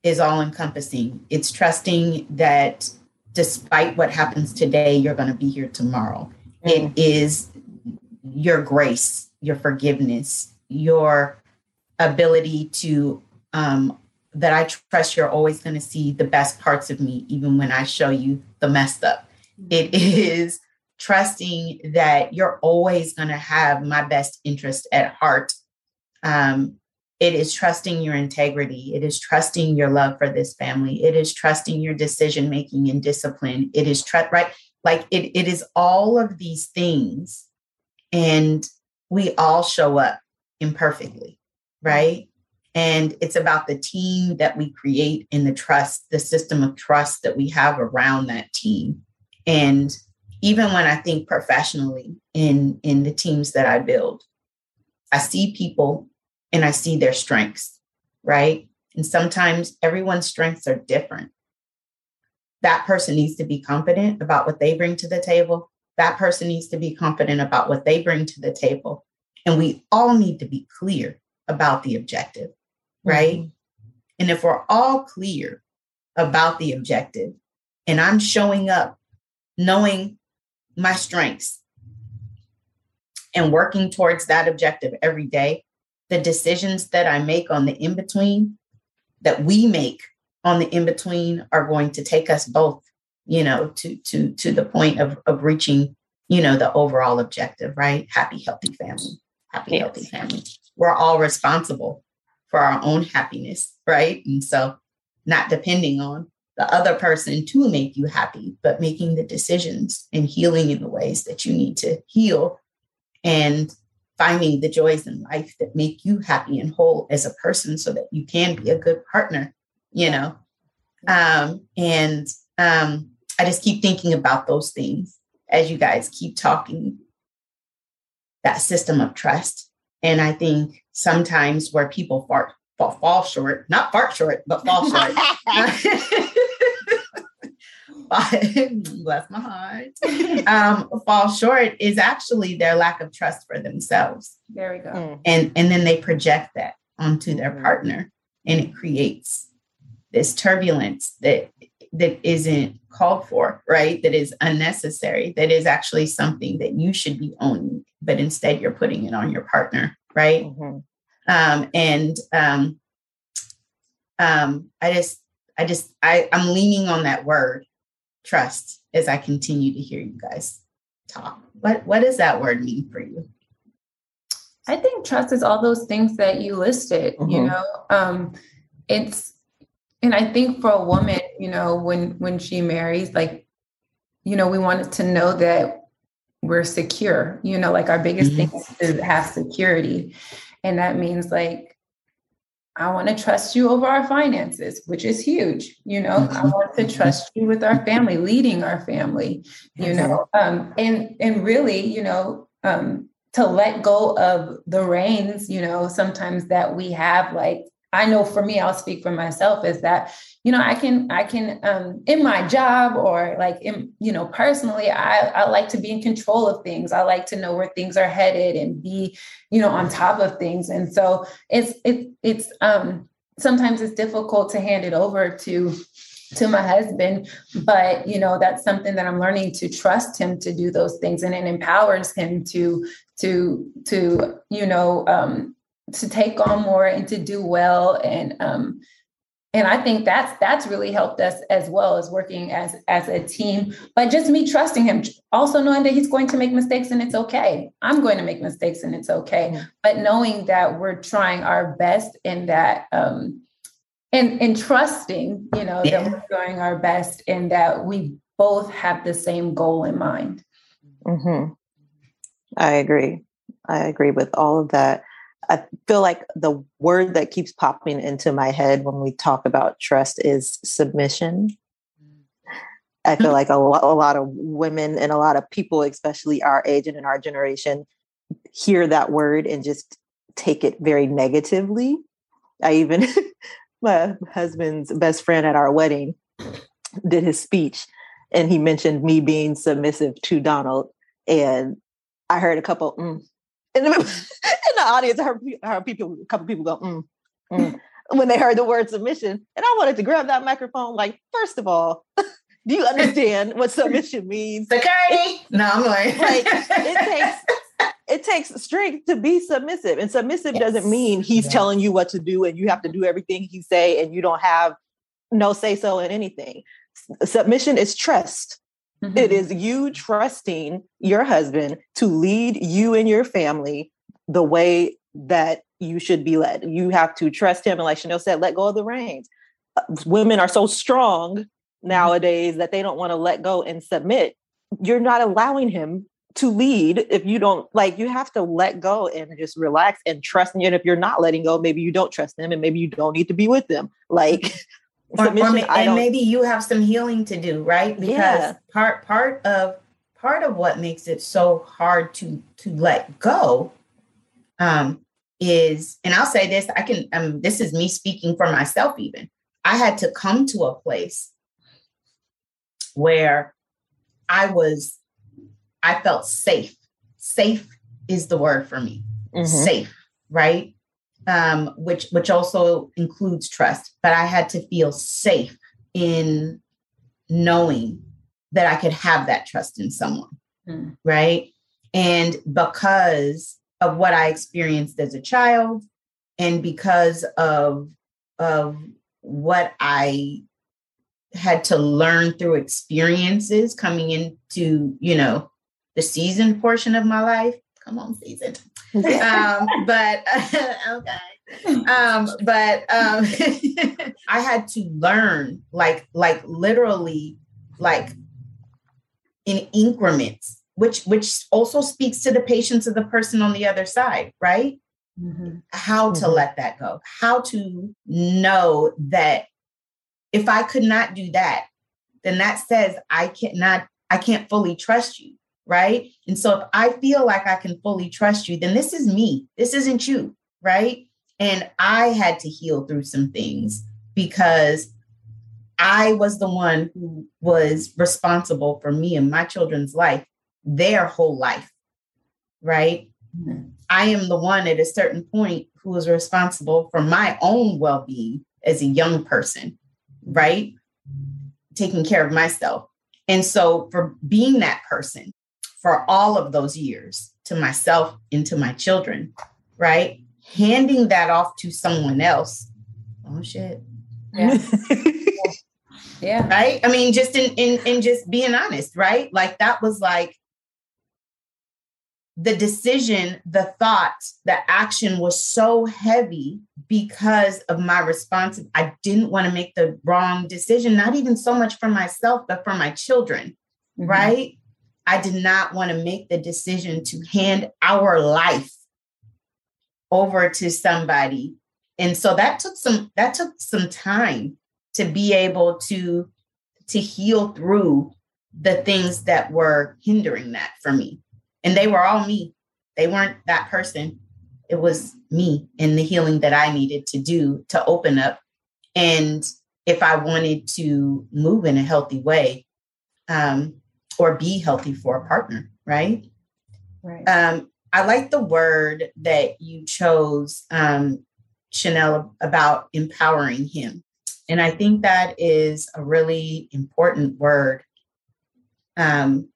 is all encompassing. It's trusting that despite what happens today, you're going to be here tomorrow. Mm. It is your grace, your forgiveness, your ability to, um, that I trust you're always going to see the best parts of me, even when I show you the messed up. It is trusting that you're always going to have my best interest at heart. Um, it is trusting your integrity. It is trusting your love for this family. It is trusting your decision-making and discipline. It is trust, right? Like it, it is all of these things, and we all show up imperfectly, right? And it's about the team that we create and the trust, the system of trust that we have around that team. And even when I think professionally in, in the teams that I build, I see people and I see their strengths, right? And sometimes everyone's strengths are different. That person needs to be confident about what they bring to the table. That person needs to be confident about what they bring to the table. And we all need to be clear about the objective. Right. Mm-hmm. And if we're all clear about the objective and I'm showing up knowing my strengths and working towards that objective every day, the decisions that I make on the in-between, that we make on the in-between, are going to take us both, you know, to to to the point of, of reaching, you know, the overall objective, right? Happy, healthy family, happy, yes. healthy family. We're all responsible for our own happiness, right? And so not depending on the other person to make you happy, but making the decisions and healing in the ways that you need to heal and finding the joys in life that make you happy and whole as a person so that you can be a good partner, you know? Um, and um, I just keep thinking about those things as you guys keep talking, that system of trust. And I think sometimes where people fart, fall, fall short, not fart short, but fall short. Bless my heart. Um, fall short is actually their lack of trust for themselves. There we go. Mm. And and then they project that onto their mm. partner, and it creates this turbulence that that isn't called for, right? That is unnecessary. That is actually something that you should be owning, but instead you're putting it on your partner, right? Mm-hmm. Um, and um, um, I just, I just, I, I'm leaning on that word, trust, as I continue to hear you guys talk. What, what does that word mean for you? I think trust is all those things that you listed, mm-hmm. you know, um, it's, and I think for a woman, you know, when, when she marries, like, you know, we wanted to know that we're secure, you know, like our biggest mm-hmm. thing is to have security. And that means like, I want to trust you over our finances, which is huge. You know, mm-hmm. I want to trust you with our family, leading our family, you yes. know, um, and, and really, you know, um, to let go of the reins, you know, sometimes that we have, like, I know for me, I'll speak for myself, is that, you know, I can, I can, um, in my job or like, in, you know, personally, I, I like to be in control of things. I like to know where things are headed and be, you know, on top of things. And so it's, it's, it's, um, sometimes it's difficult to hand it over to, to my husband, but, you know, that's something that I'm learning, to trust him to do those things. And it empowers him to, to, to, you know, um, to take on more and to do well. And, um, and I think that's, that's really helped us as well as working as, as a team, but just me trusting him, also knowing that he's going to make mistakes and it's okay. I'm going to make mistakes and it's okay. Mm-hmm. But knowing that we're trying our best and that, um, and, and trusting, you know, yeah. that we're doing our best and that we both have the same goal in mind. Mm-hmm. I agree. I agree with all of that. I feel like the word that keeps popping into my head when we talk about trust is submission. I feel like a lot, a lot of women and a lot of people, especially our age and in our generation, hear that word and just take it very negatively. I even, my husband's best friend at our wedding did his speech and he mentioned me being submissive to Donald. And I heard a couple, mm, In the, in the audience, I heard, I heard people, a couple people go, mm, mm, when they heard the word submission. And I wanted to grab that microphone. Like, first of all, do you understand what submission means? Security. No, I'm like, like it takes, it takes strength to be submissive. And submissive yes. doesn't mean he's yes. telling you what to do and you have to do everything he say and you don't have no say so in anything. Submission is trust. Mm-hmm. It is you trusting your husband to lead you and your family the way that you should be led. You have to trust him. And like Chanel said, let go of the reins. Uh, women are so strong nowadays that they don't want to let go and submit. You're not allowing him to lead if you don't, like, you have to let go and just relax and trust. And if you're not letting go, maybe you don't trust them and maybe you don't need to be with them. Like... Or, or, and maybe you have some healing to do, right? Because yeah. part part of part of what makes it so hard to to let go um, is, and I'll say this, I can. Um, this is me speaking for myself. Even I had to come to a place where I was, I felt safe. Safe is the word for me. Mm-hmm. Safe, right? Um, which, which also includes trust, but I had to feel safe in knowing that I could have that trust in someone. Mm. Right. And because of what I experienced as a child and because of, of what I had to learn through experiences coming into, you know, the season portion of my life. Come on, season. Um, but, okay. Um, but um, I had to learn, like, like literally, like in increments, which, which also speaks to the patience of the person on the other side, right? Mm-hmm. How mm-hmm. to let that go, how to know that if I could not do that, then that says I cannot, I can't fully trust you. Right. And so if I feel like I can fully trust you, then this is me. This isn't you. Right. And I had to heal through some things because I was the one who was responsible for me and my children's life, their whole life. Right. Mm-hmm. I am the one at a certain point who was responsible for my own well-being as a young person. Right. Taking care of myself. And so for being that person, for all of those years to myself and to my children, right? Handing that off to someone else. Oh shit. Yeah. Yeah. Right. I mean, just in, in, in just being honest, right? Like that was like the decision, the thought, the action was so heavy because of my response. I didn't want to make the wrong decision, not even so much for myself, but for my children. Mm-hmm. Right. I did not want to make the decision to hand our life over to somebody. And so that took some, that took some time to be able to, to heal through the things that were hindering that for me. And they were all me. They weren't that person. It was me and the healing that I needed to do to open up. And if I wanted to move in a healthy way, um, or be healthy for a partner, right? Right. Um, I like the word that you chose, um, Chanel, about empowering him. And I think that is a really important word. Um,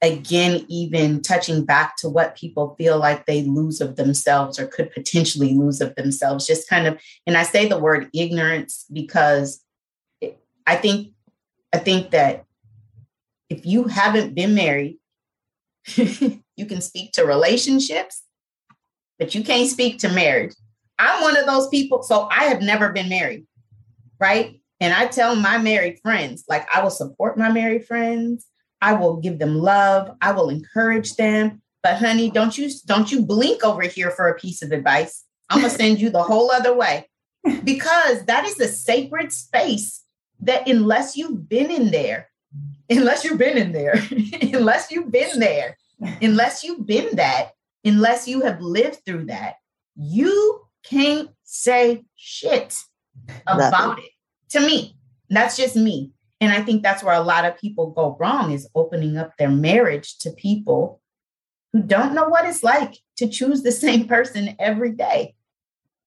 again, even touching back to what people feel like they lose of themselves or could potentially lose of themselves, just kind of, and I say the word ignorance because it, I think, I think that if you haven't been married, you can speak to relationships, but you can't speak to marriage. I'm one of those people. So I have never been married. Right. And I tell my married friends, like I will support my married friends. I will give them love. I will encourage them. But honey, don't you, don't you blink over here for a piece of advice. I'm going to send you the whole other way because that is a sacred space that unless you've been in there, Unless you've been in there, unless you've been there, unless you've been that, unless you have lived through that, you can't say shit about it. To me, that's just me. And I think that's where a lot of people go wrong is opening up their marriage to people who don't know what it's like to choose the same person every day,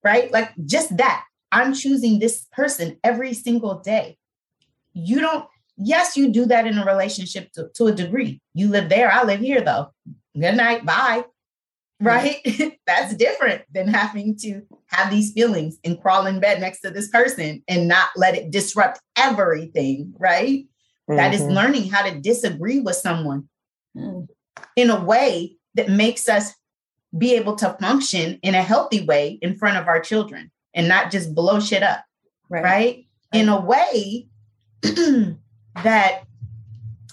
right? Like just that. I'm choosing this person every single day. You don't. Yes, you do that in a relationship to, to a degree. You live there. I live here, though. Good night. Bye. Right. Mm-hmm. That's different than having to have these feelings and crawl in bed next to this person and not let it disrupt everything. Right. Mm-hmm. That is learning how to disagree with someone mm-hmm. in a way that makes us be able to function in a healthy way in front of our children and not just blow shit up. Right. Right? In a way that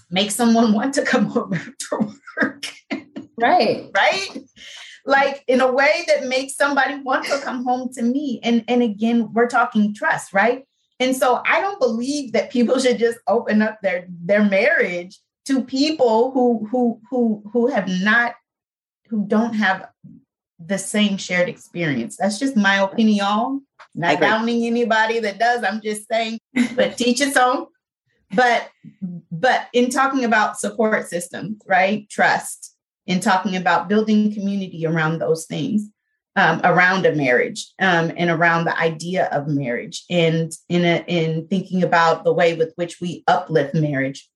makes someone want to come home after work. Right. Right. Like in a way that makes somebody want to come home to me. And, and again, we're talking trust, right? And so I don't believe that people should just open up their, their marriage to people who, who, who, who have not, who don't have the same shared experience. That's just my opinion. Not downing anybody that does. I'm just saying, but teach its own. But, but in talking about support systems, right? Trust, in talking about building community around those things, um, around a marriage, um, and around the idea of marriage, and in a, in thinking about the way with which we uplift marriage.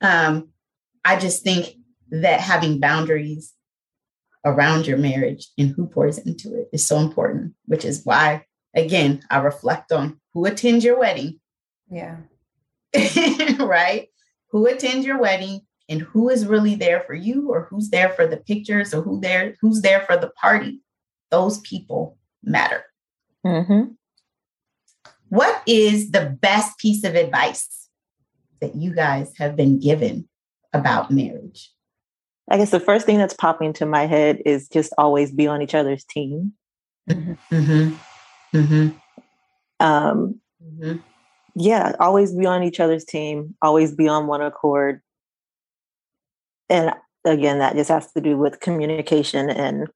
Um, I just think that having boundaries around your marriage and who pours into it is so important, which is why, again, I reflect on who attends your wedding. Yeah. Right? Who attends your wedding and who is really there for you, or who's there for the pictures, or who there, who's there for the party. Those people matter. Mm-hmm. What is the best piece of advice that you guys have been given about marriage? I guess the first thing that's popping into my head is just always be on each other's team. Mm-hmm. Mm-hmm. Mm-hmm. Um, mm-hmm. Yeah, always be on each other's team. Always be on one accord. And again, that just has to do with communication and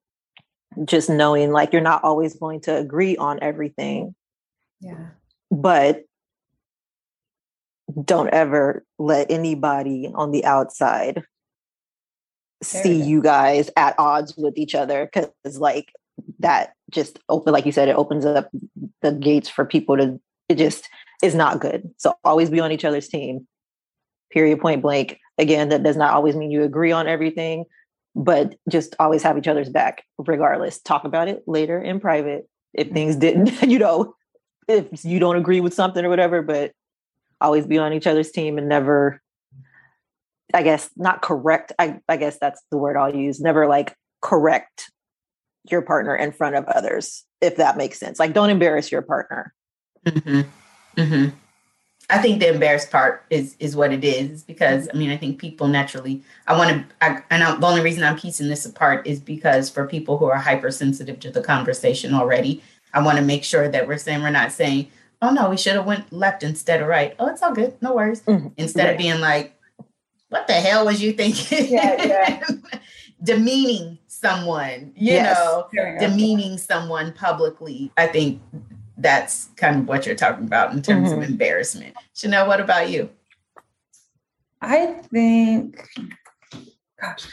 just knowing, like, you're not always going to agree on everything. Yeah. But don't ever let anybody on the outside see you guys at odds with each other, because like that just open, like you said, it opens up the gates for people to, it just is not good. So always be on each other's team, period, point blank. Again, that does not always mean you agree on everything, but just always have each other's back regardless. Talk about it later in private if things didn't, you know, if you don't agree with something or whatever, but always be on each other's team and never, I guess, not correct. I, I guess that's the word I'll use. Never like correct your partner in front of others, if that makes sense. Like, don't embarrass your partner. Mm-hmm. Mm-hmm. I think the embarrassed part is is what it is, because, I mean, I think people naturally, I want to, I, and I, the only reason I'm piecing this apart is because for people who are hypersensitive to the conversation already, I want to make sure that we're saying, we're not saying, oh no, we should have went left instead of right. Oh, it's all good. No worries. Mm-hmm. Instead right. of being like, what the hell was you thinking? Yeah, yeah. Demeaning someone, you yes. know, demeaning someone publicly. I think that's kind of what you're talking about in terms mm-hmm. of embarrassment. Chanel, what about you? I think, gosh,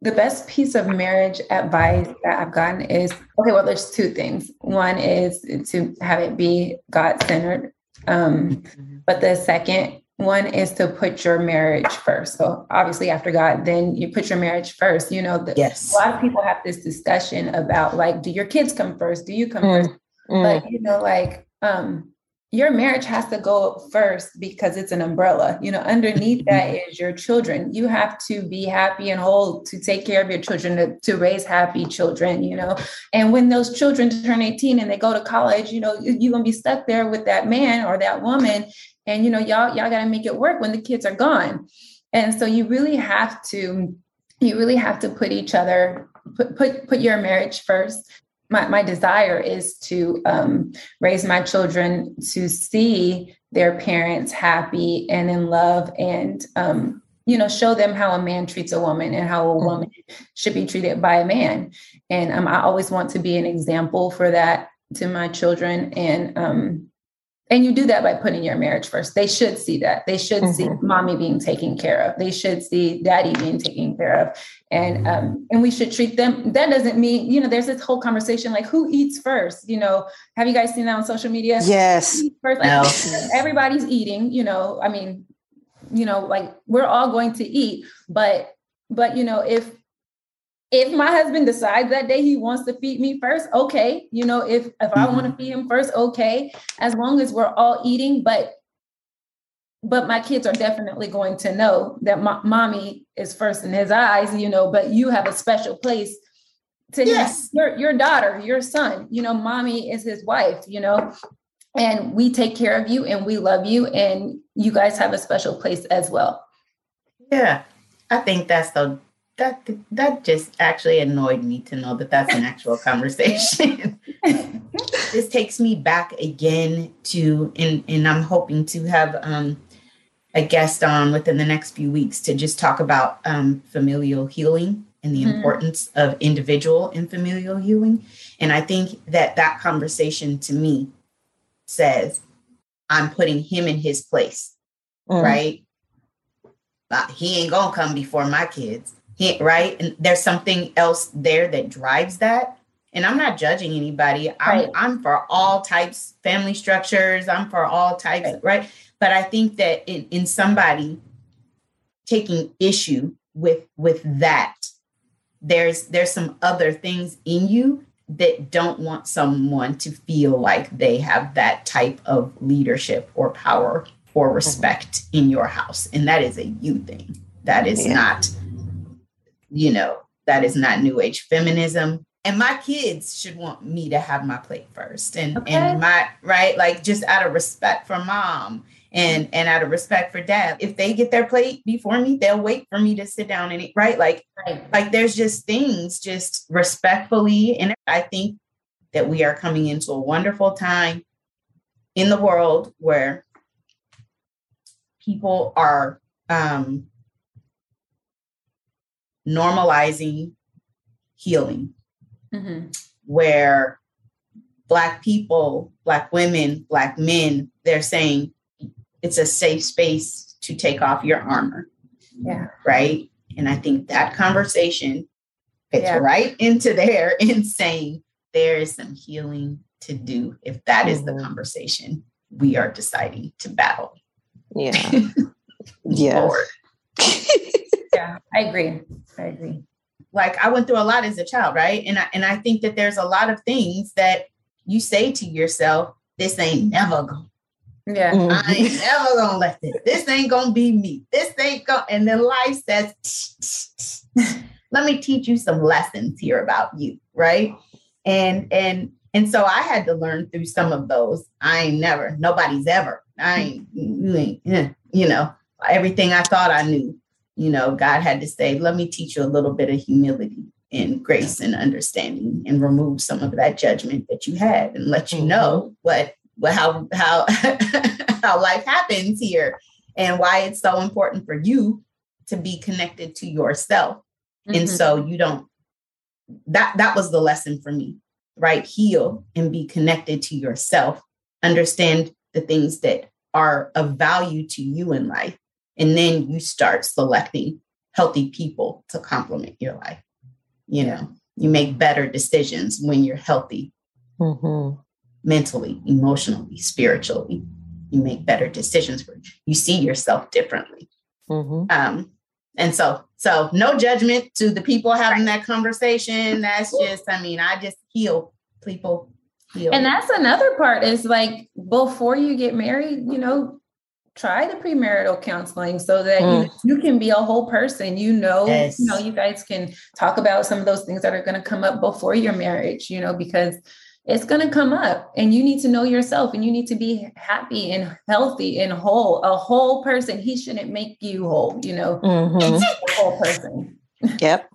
the best piece of marriage advice that I've gotten is, okay, well, there's two things. One is to have it be God-centered. Um, mm-hmm. But the second one is to put your marriage first. So obviously after God, then you put your marriage first. You know, the, yes. a lot of people have this discussion about like, do your kids come first? Do you come mm. first? Mm. But you know, like, um, your marriage has to go first because it's an umbrella, you know, underneath that is your children. You have to be happy and whole to take care of your children, to, to raise happy children, you know, and when those children turn eighteen and they go to college, you know, you're going to be stuck there with that man or that woman. And, you know, y'all, y'all got to make it work when the kids are gone. And so you really have to, you really have to put each other, put, put, put your marriage first. My, my desire is to um, raise my children to see their parents happy and in love, and, um, you know, show them how a man treats a woman and how a woman should be treated by a man. And um, I always want to be an example for that to my children. And, um, And you do that by putting your marriage first. They should see that. They should mm-hmm. see mommy being taken care of. They should see daddy being taken care of. And um, and we should treat them. That doesn't mean, you know, there's this whole conversation like who eats first, you know, have you guys seen that on social media? Yes. First, like, no. Everybody's eating, you know, I mean, you know, like we're all going to eat, but, but, you know, if, If my husband decides that day he wants to feed me first, okay. You know, if, if mm-hmm. I want to feed him first, okay. As long as we're all eating, but, but my kids are definitely going to know that my, mommy is first in his eyes, you know, but you have a special place to yes. his, your, your daughter, your son, you know, mommy is his wife, you know, and we take care of you and we love you and you guys have a special place as well. Yeah. I think that's the That that just actually annoyed me to know that that's an actual conversation. This takes me back again to, and, and I'm hoping to have um, a guest on within the next few weeks to just talk about um, familial healing and the mm-hmm. importance of individual and familial healing. And I think that that conversation to me says, I'm putting him in his place, mm-hmm. right? But he ain't gonna come before my kids. He, right. And there's something else there that drives that. And I'm not judging anybody. I'm, right. I'm for all types, family structures. I'm for all types. Right. right? But I think that in, in somebody taking issue with with that, there's there's some other things in you that don't want someone to feel like they have that type of leadership or power or respect mm-hmm. in your house. And that is a you thing. That is yeah. not, you know, that is not New Age feminism. And my kids should want me to have my plate first. And, okay. and my, right, like just out of respect for mom and, and out of respect for dad, if they get their plate before me, they'll wait for me to sit down and eat, right? Like, right. like there's just things just respectfully. And I think that we are coming into a wonderful time in the world where people are um, normalizing healing. Mm-hmm. Where Black people, Black women, Black men, they're saying it's a safe space to take off your armor. Yeah. Right. And I think that conversation fits yeah. right into there in saying there is some healing to do if that mm-hmm. is the conversation we are deciding to battle. Yeah. yeah. yeah. I agree. I agree. Like I went through a lot as a child, right? And I, and I think that there's a lot of things that you say to yourself, this ain't never gonna. Yeah. Mm-hmm. I ain't never gonna let this. This ain't gonna be me. This ain't gonna. And then life says, tch, tch, tch. Let me teach you some lessons here about you, right? And and and so I had to learn through some of those. I ain't never. Nobody's ever. I ain't. You ain't. You know, everything I thought I knew. You know, God had to say, let me teach you a little bit of humility and grace and understanding and remove some of that judgment that you had and let you know what, what how, how, how life happens here and why it's so important for you to be connected to yourself. Mm-hmm. And so you don't, that, that was the lesson for me, right? Heal and be connected to yourself. Understand the things that are of value to you in life. And then you start selecting healthy people to complement your life. You know, you make better decisions when you're healthy, mm-hmm. mentally, emotionally, spiritually. You make better decisions for you. You see yourself differently. Mm-hmm. Um, and so, so no judgment to the people having that conversation. That's just, I mean, I just heal people. Heal. And that's another part is like, before you get married, you know, try the premarital counseling so that mm. you, you can be a whole person, you know, yes. you know, you guys can talk about some of those things that are going to come up before your marriage, you know, because it's going to come up and you need to know yourself and you need to be happy and healthy and whole, a whole person. He shouldn't make you whole, you know, mm-hmm. a whole person. Yep.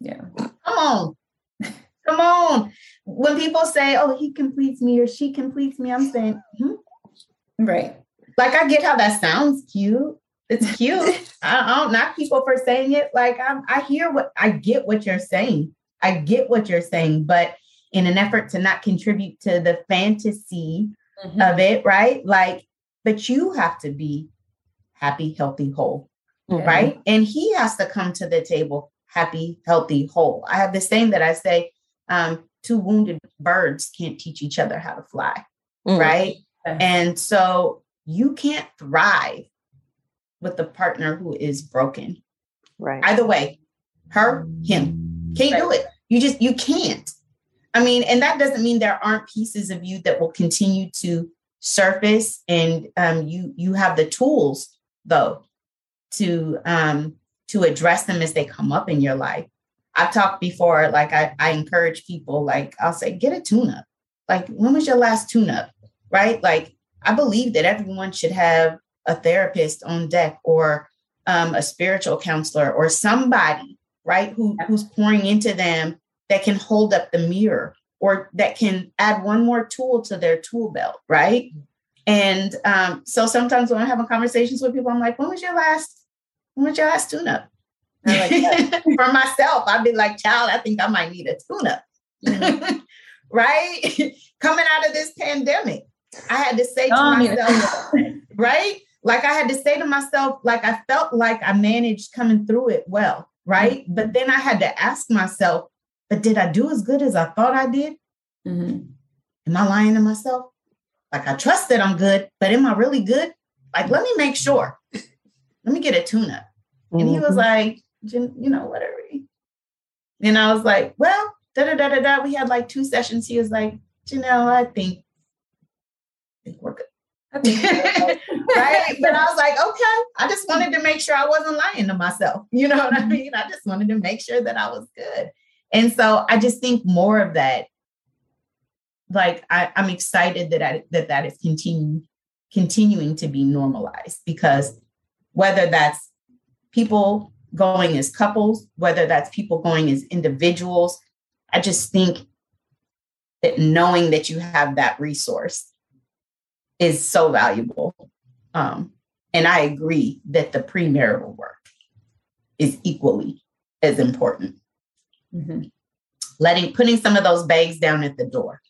yeah. Come on. Come on. When people say, oh, he completes me or she completes me, I'm saying, hmm? Right. Like, I get how that sounds cute. It's cute. I don't knock people for saying it. Like, I'm, I hear what, I get what you're saying. I get what you're saying, but in an effort to not contribute to the fantasy mm-hmm. of it, right? Like, but you have to be happy, healthy, whole, mm-hmm. right? And he has to come to the table happy, healthy, whole. I have this saying that I say, um, two wounded birds can't teach each other how to fly, mm-hmm. right? Mm-hmm. And so, you can't thrive with the partner who is broken. Right. Either way, her, him, can't right. do it. You just, you can't. I mean, and that doesn't mean there aren't pieces of you that will continue to surface and um, you, you have the tools though to, um, to address them as they come up in your life. I've talked before, like I, I encourage people, like I'll say, get a tune-up. Like, when was your last tune-up? Right? Like, I believe that everyone should have a therapist on deck or um, a spiritual counselor or somebody, right, who, who's pouring into them that can hold up the mirror or that can add one more tool to their tool belt, right? And um, so sometimes when I'm having conversations with people, I'm like, when was your last, when was your last tune-up? Like, yeah. For myself, I'd be like, child, I think I might need a tune-up, mm-hmm. right? Coming out of this pandemic. I had to say to oh, myself, yeah. right? Like I had to say to myself, like I felt like I managed coming through it well, right? Mm-hmm. But then I had to ask myself, but did I do as good as I thought I did? Mm-hmm. Am I lying to myself? Like I trust that I'm good, but am I really good? Like, let me make sure. Let me get a tune-up. Mm-hmm. And he was like, you know, whatever. And I was like, well, da da da da da. We had like two sessions. He was like, Janelle, I think, I think we're good. I think we're good. Right? But I was like, okay. I just wanted to make sure I wasn't lying to myself. You know what I mean? I just wanted to make sure that I was good. And so I just think more of that. Like I, I'm excited that I, that that is continuing continuing to be normalized, because whether that's people going as couples, whether that's people going as individuals, I just think that knowing that you have that resource is so valuable. Um, and I agree that the premarital work is equally as important. Mm-hmm. Letting, putting some of those bags down at the door.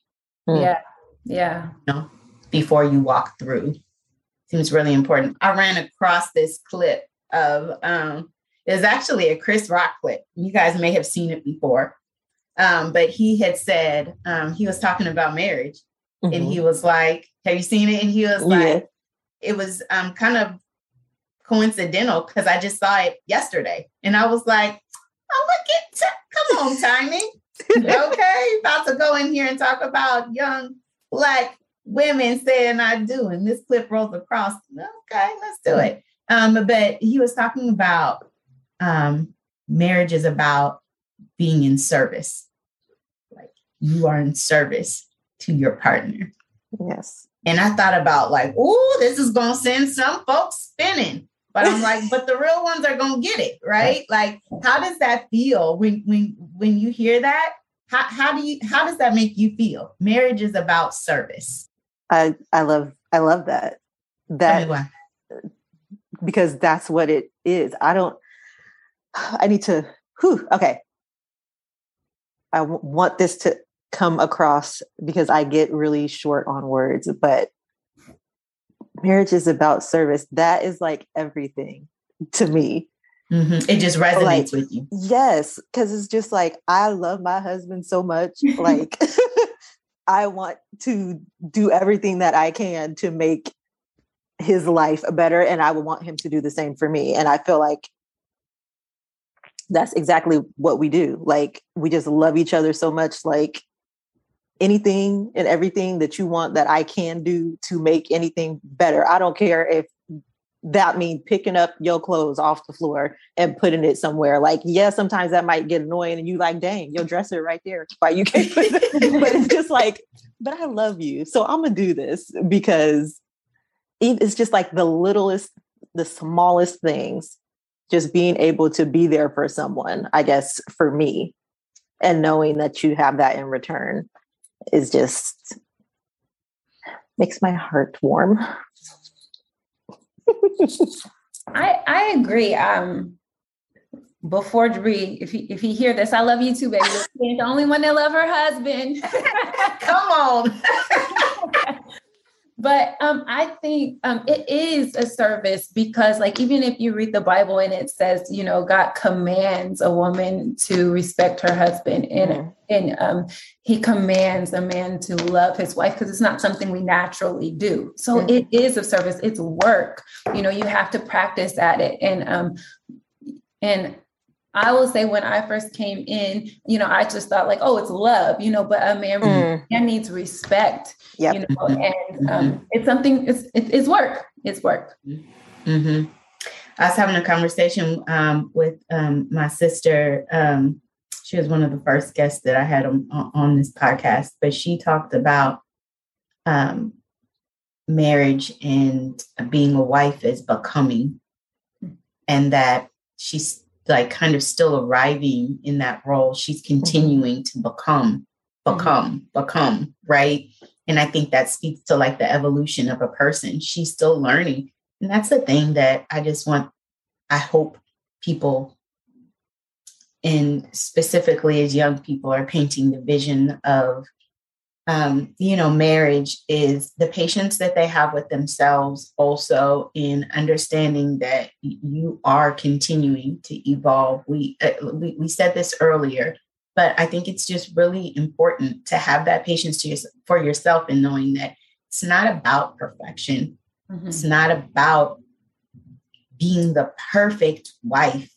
Yeah. Yeah. You know, before you walk through seems really important. I ran across this clip of, um, it was actually a Chris Rock clip. You guys may have seen it before. Um, but he had said, um, he was talking about marriage, mm-hmm. and he was like, have you seen it? And he was yeah. like, it was, um, kind of coincidental, cause I just saw it yesterday. And I was like, oh, look at, t- come on, timing. Okay, about to go in here and talk about young Black women saying I do, and this clip rolls across. Okay, let's do it. Um, but he was talking about um, marriage is about being in service. Like you are in service to your partner. Yes. And I thought about like, ooh, this is gonna send some folks spinning. But I'm like, but the real ones are going to get it, right? Like, how does that feel when, when, when you hear that? How, how do you, how does that make you feel? Marriage is about service. I, I love, I love that. That, anyway. Because that's what it is. I don't, I need to, whew, okay. I w- want this to come across because I get really short on words, but marriage is about service. That is like everything to me. Mm-hmm. It just resonates like, with you. Yes. Cause it's just like, I love my husband so much. Like I want to do everything that I can to make his life better. And I would want him to do the same for me. And I feel like that's exactly what we do. Like we just love each other so much. Like anything and everything that you want that I can do to make anything better. I don't care if that means picking up your clothes off the floor and putting it somewhere. Like, yeah, sometimes that might get annoying and you like, dang, your dresser right there. Why you can't put it? But it's just like, but I love you. So I'm going to do this because it's just like the littlest, the smallest things, just being able to be there for someone, I guess, for me, and knowing that you have that in return. Is just makes my heart warm. I I agree. Um, before Dree, if you, if you hear this, I love you too, baby. You're the only one that loves her husband. Come on. But um, I think um, it is a service because, like, even if you read the Bible and it says, you know, God commands a woman to respect her husband, and mm-hmm. and um, He commands a man to love his wife, because it's not something we naturally do. So mm-hmm. it is a service. It's work. You know, you have to practice at it, and um, and. I will say when I first came in, you know, I just thought like, oh, it's love, you know, but a man, mm. man needs respect, yep. you know, and um, mm-hmm. it's something, it's, it's work, it's work. Mm-hmm. I was having a conversation um, with um, my sister. Um, she was one of the first guests that I had on, on this podcast, but she talked about um, marriage and being a wife as becoming, and that she's like kind of still arriving in that role. She's continuing to become, become, mm-hmm. become, right? And I think that speaks to like the evolution of a person. She's still learning. And that's the thing that I just want, I hope people, and specifically as young people, are painting the vision of, um, you know, marriage is the patience that they have with themselves, also in understanding that you are continuing to evolve. We, uh, we, we said this earlier, but I think it's just really important to have that patience to your, for yourself, and knowing that it's not about perfection. Mm-hmm. It's not about being the perfect wife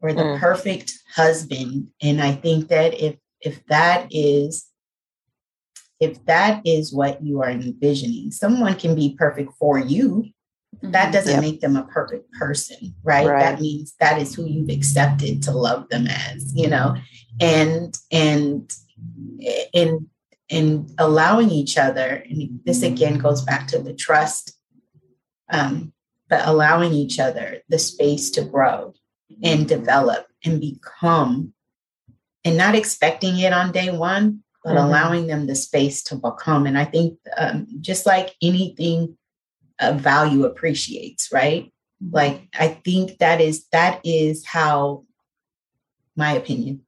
or the mm. perfect husband. And I think that if if that is if that is what you are envisioning, someone can be perfect for you. That doesn't yep. make them a perfect person, right? right? That means that is who you've accepted to love them as, you know, and, and, and, and allowing each other. And this again goes back to the trust, um, but allowing each other the space to grow and develop and become, and not expecting it on day one, but mm-hmm. allowing them the space to become. And I think um, just like anything, Uh, value appreciates, right? Like, I think that is, that is how, my opinion,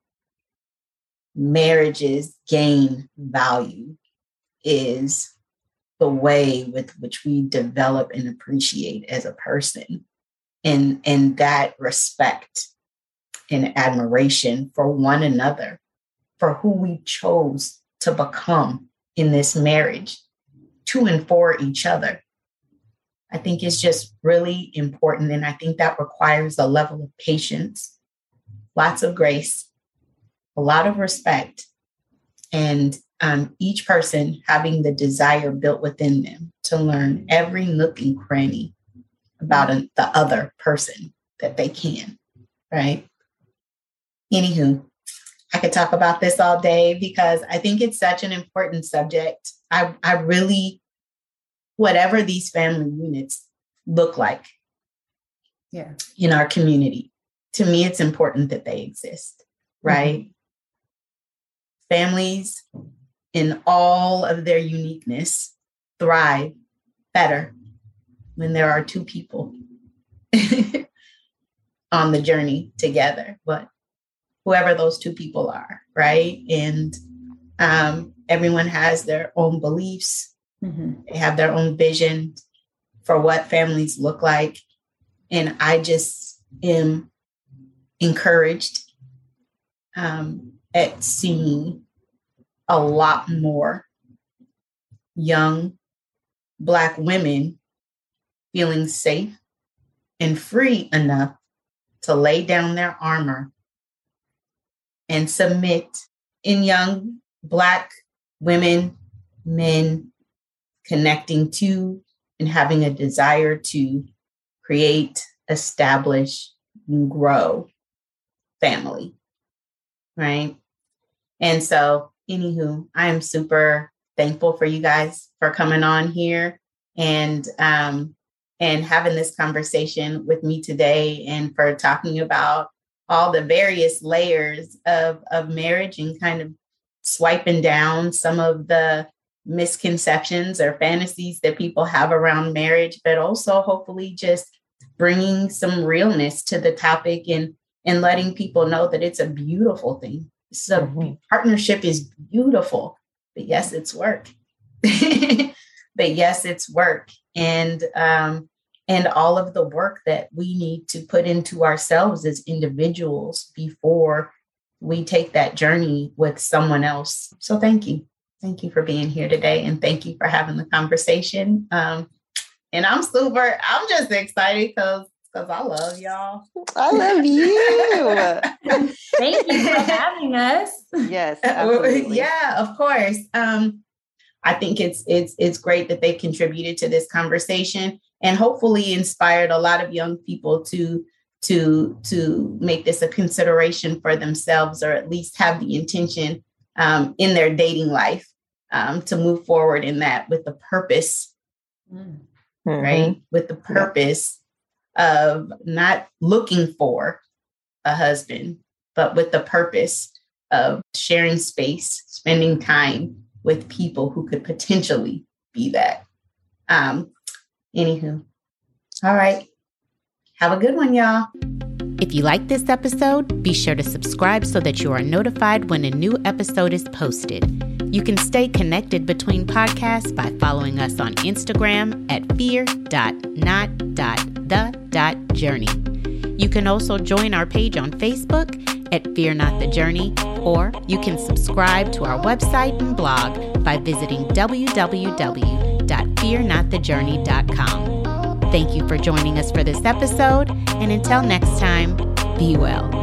marriages gain value, is the way with which we develop and appreciate as a person. And, and that respect and admiration for one another, for who we chose to become in this marriage, to and for each other. I think it's just really important. And I think that requires a level of patience, lots of grace, a lot of respect, and um, each person having the desire built within them to learn every nook and cranny about a, the other person that they can, right? Anywho, I could talk about this all day because I think it's such an important subject. I, I really... whatever these family units look like yeah. in our community, to me, it's important that they exist, right? Mm-hmm. Families in all of their uniqueness thrive better when there are two people on the journey together, but whoever those two people are, right? And um, everyone has their own beliefs. Mm-hmm. They have their own vision for what families look like. And I just am encouraged um, at seeing a lot more young Black women feeling safe and free enough to lay down their armor and submit. In young Black women, men, connecting to and having a desire to create, establish, and grow family, right? And so, anywho, I am super thankful for you guys for coming on here and um, and having this conversation with me today, and for talking about all the various layers of, of marriage, and kind of swiping down some of the misconceptions or fantasies that people have around marriage, but also hopefully just bringing some realness to the topic, and, and letting people know that it's a beautiful thing. So mm-hmm. partnership is beautiful, but yes, it's work, but yes, it's work. And, um, and all of the work that we need to put into ourselves as individuals before we take that journey with someone else. So thank you. Thank you for being here today, and thank you for having the conversation. Um, and I'm super, I'm just excited because because I love y'all. I love you. Thank you for having us. Yes, absolutely. Yeah, of course. Um, I think it's it's it's great that they contributed to this conversation, and hopefully inspired a lot of young people to to to make this a consideration for themselves, or at least have the intention Um, in their dating life, um, to move forward in that with the purpose, mm-hmm. right? With the purpose yeah. of not looking for a husband, but with the purpose of sharing space, spending time with people who could potentially be that. Um, anywho. All right. Have a good one, y'all. If you like this episode, be sure to subscribe so that you are notified when a new episode is posted. You can stay connected between podcasts by following us on Instagram at fear dot not dot the dot journey. You can also join our page on Facebook at Fear Not The Journey, or you can subscribe to our website and blog by visiting w w w dot fear not the journey dot com. Thank you for joining us for this episode, and until next time, be well.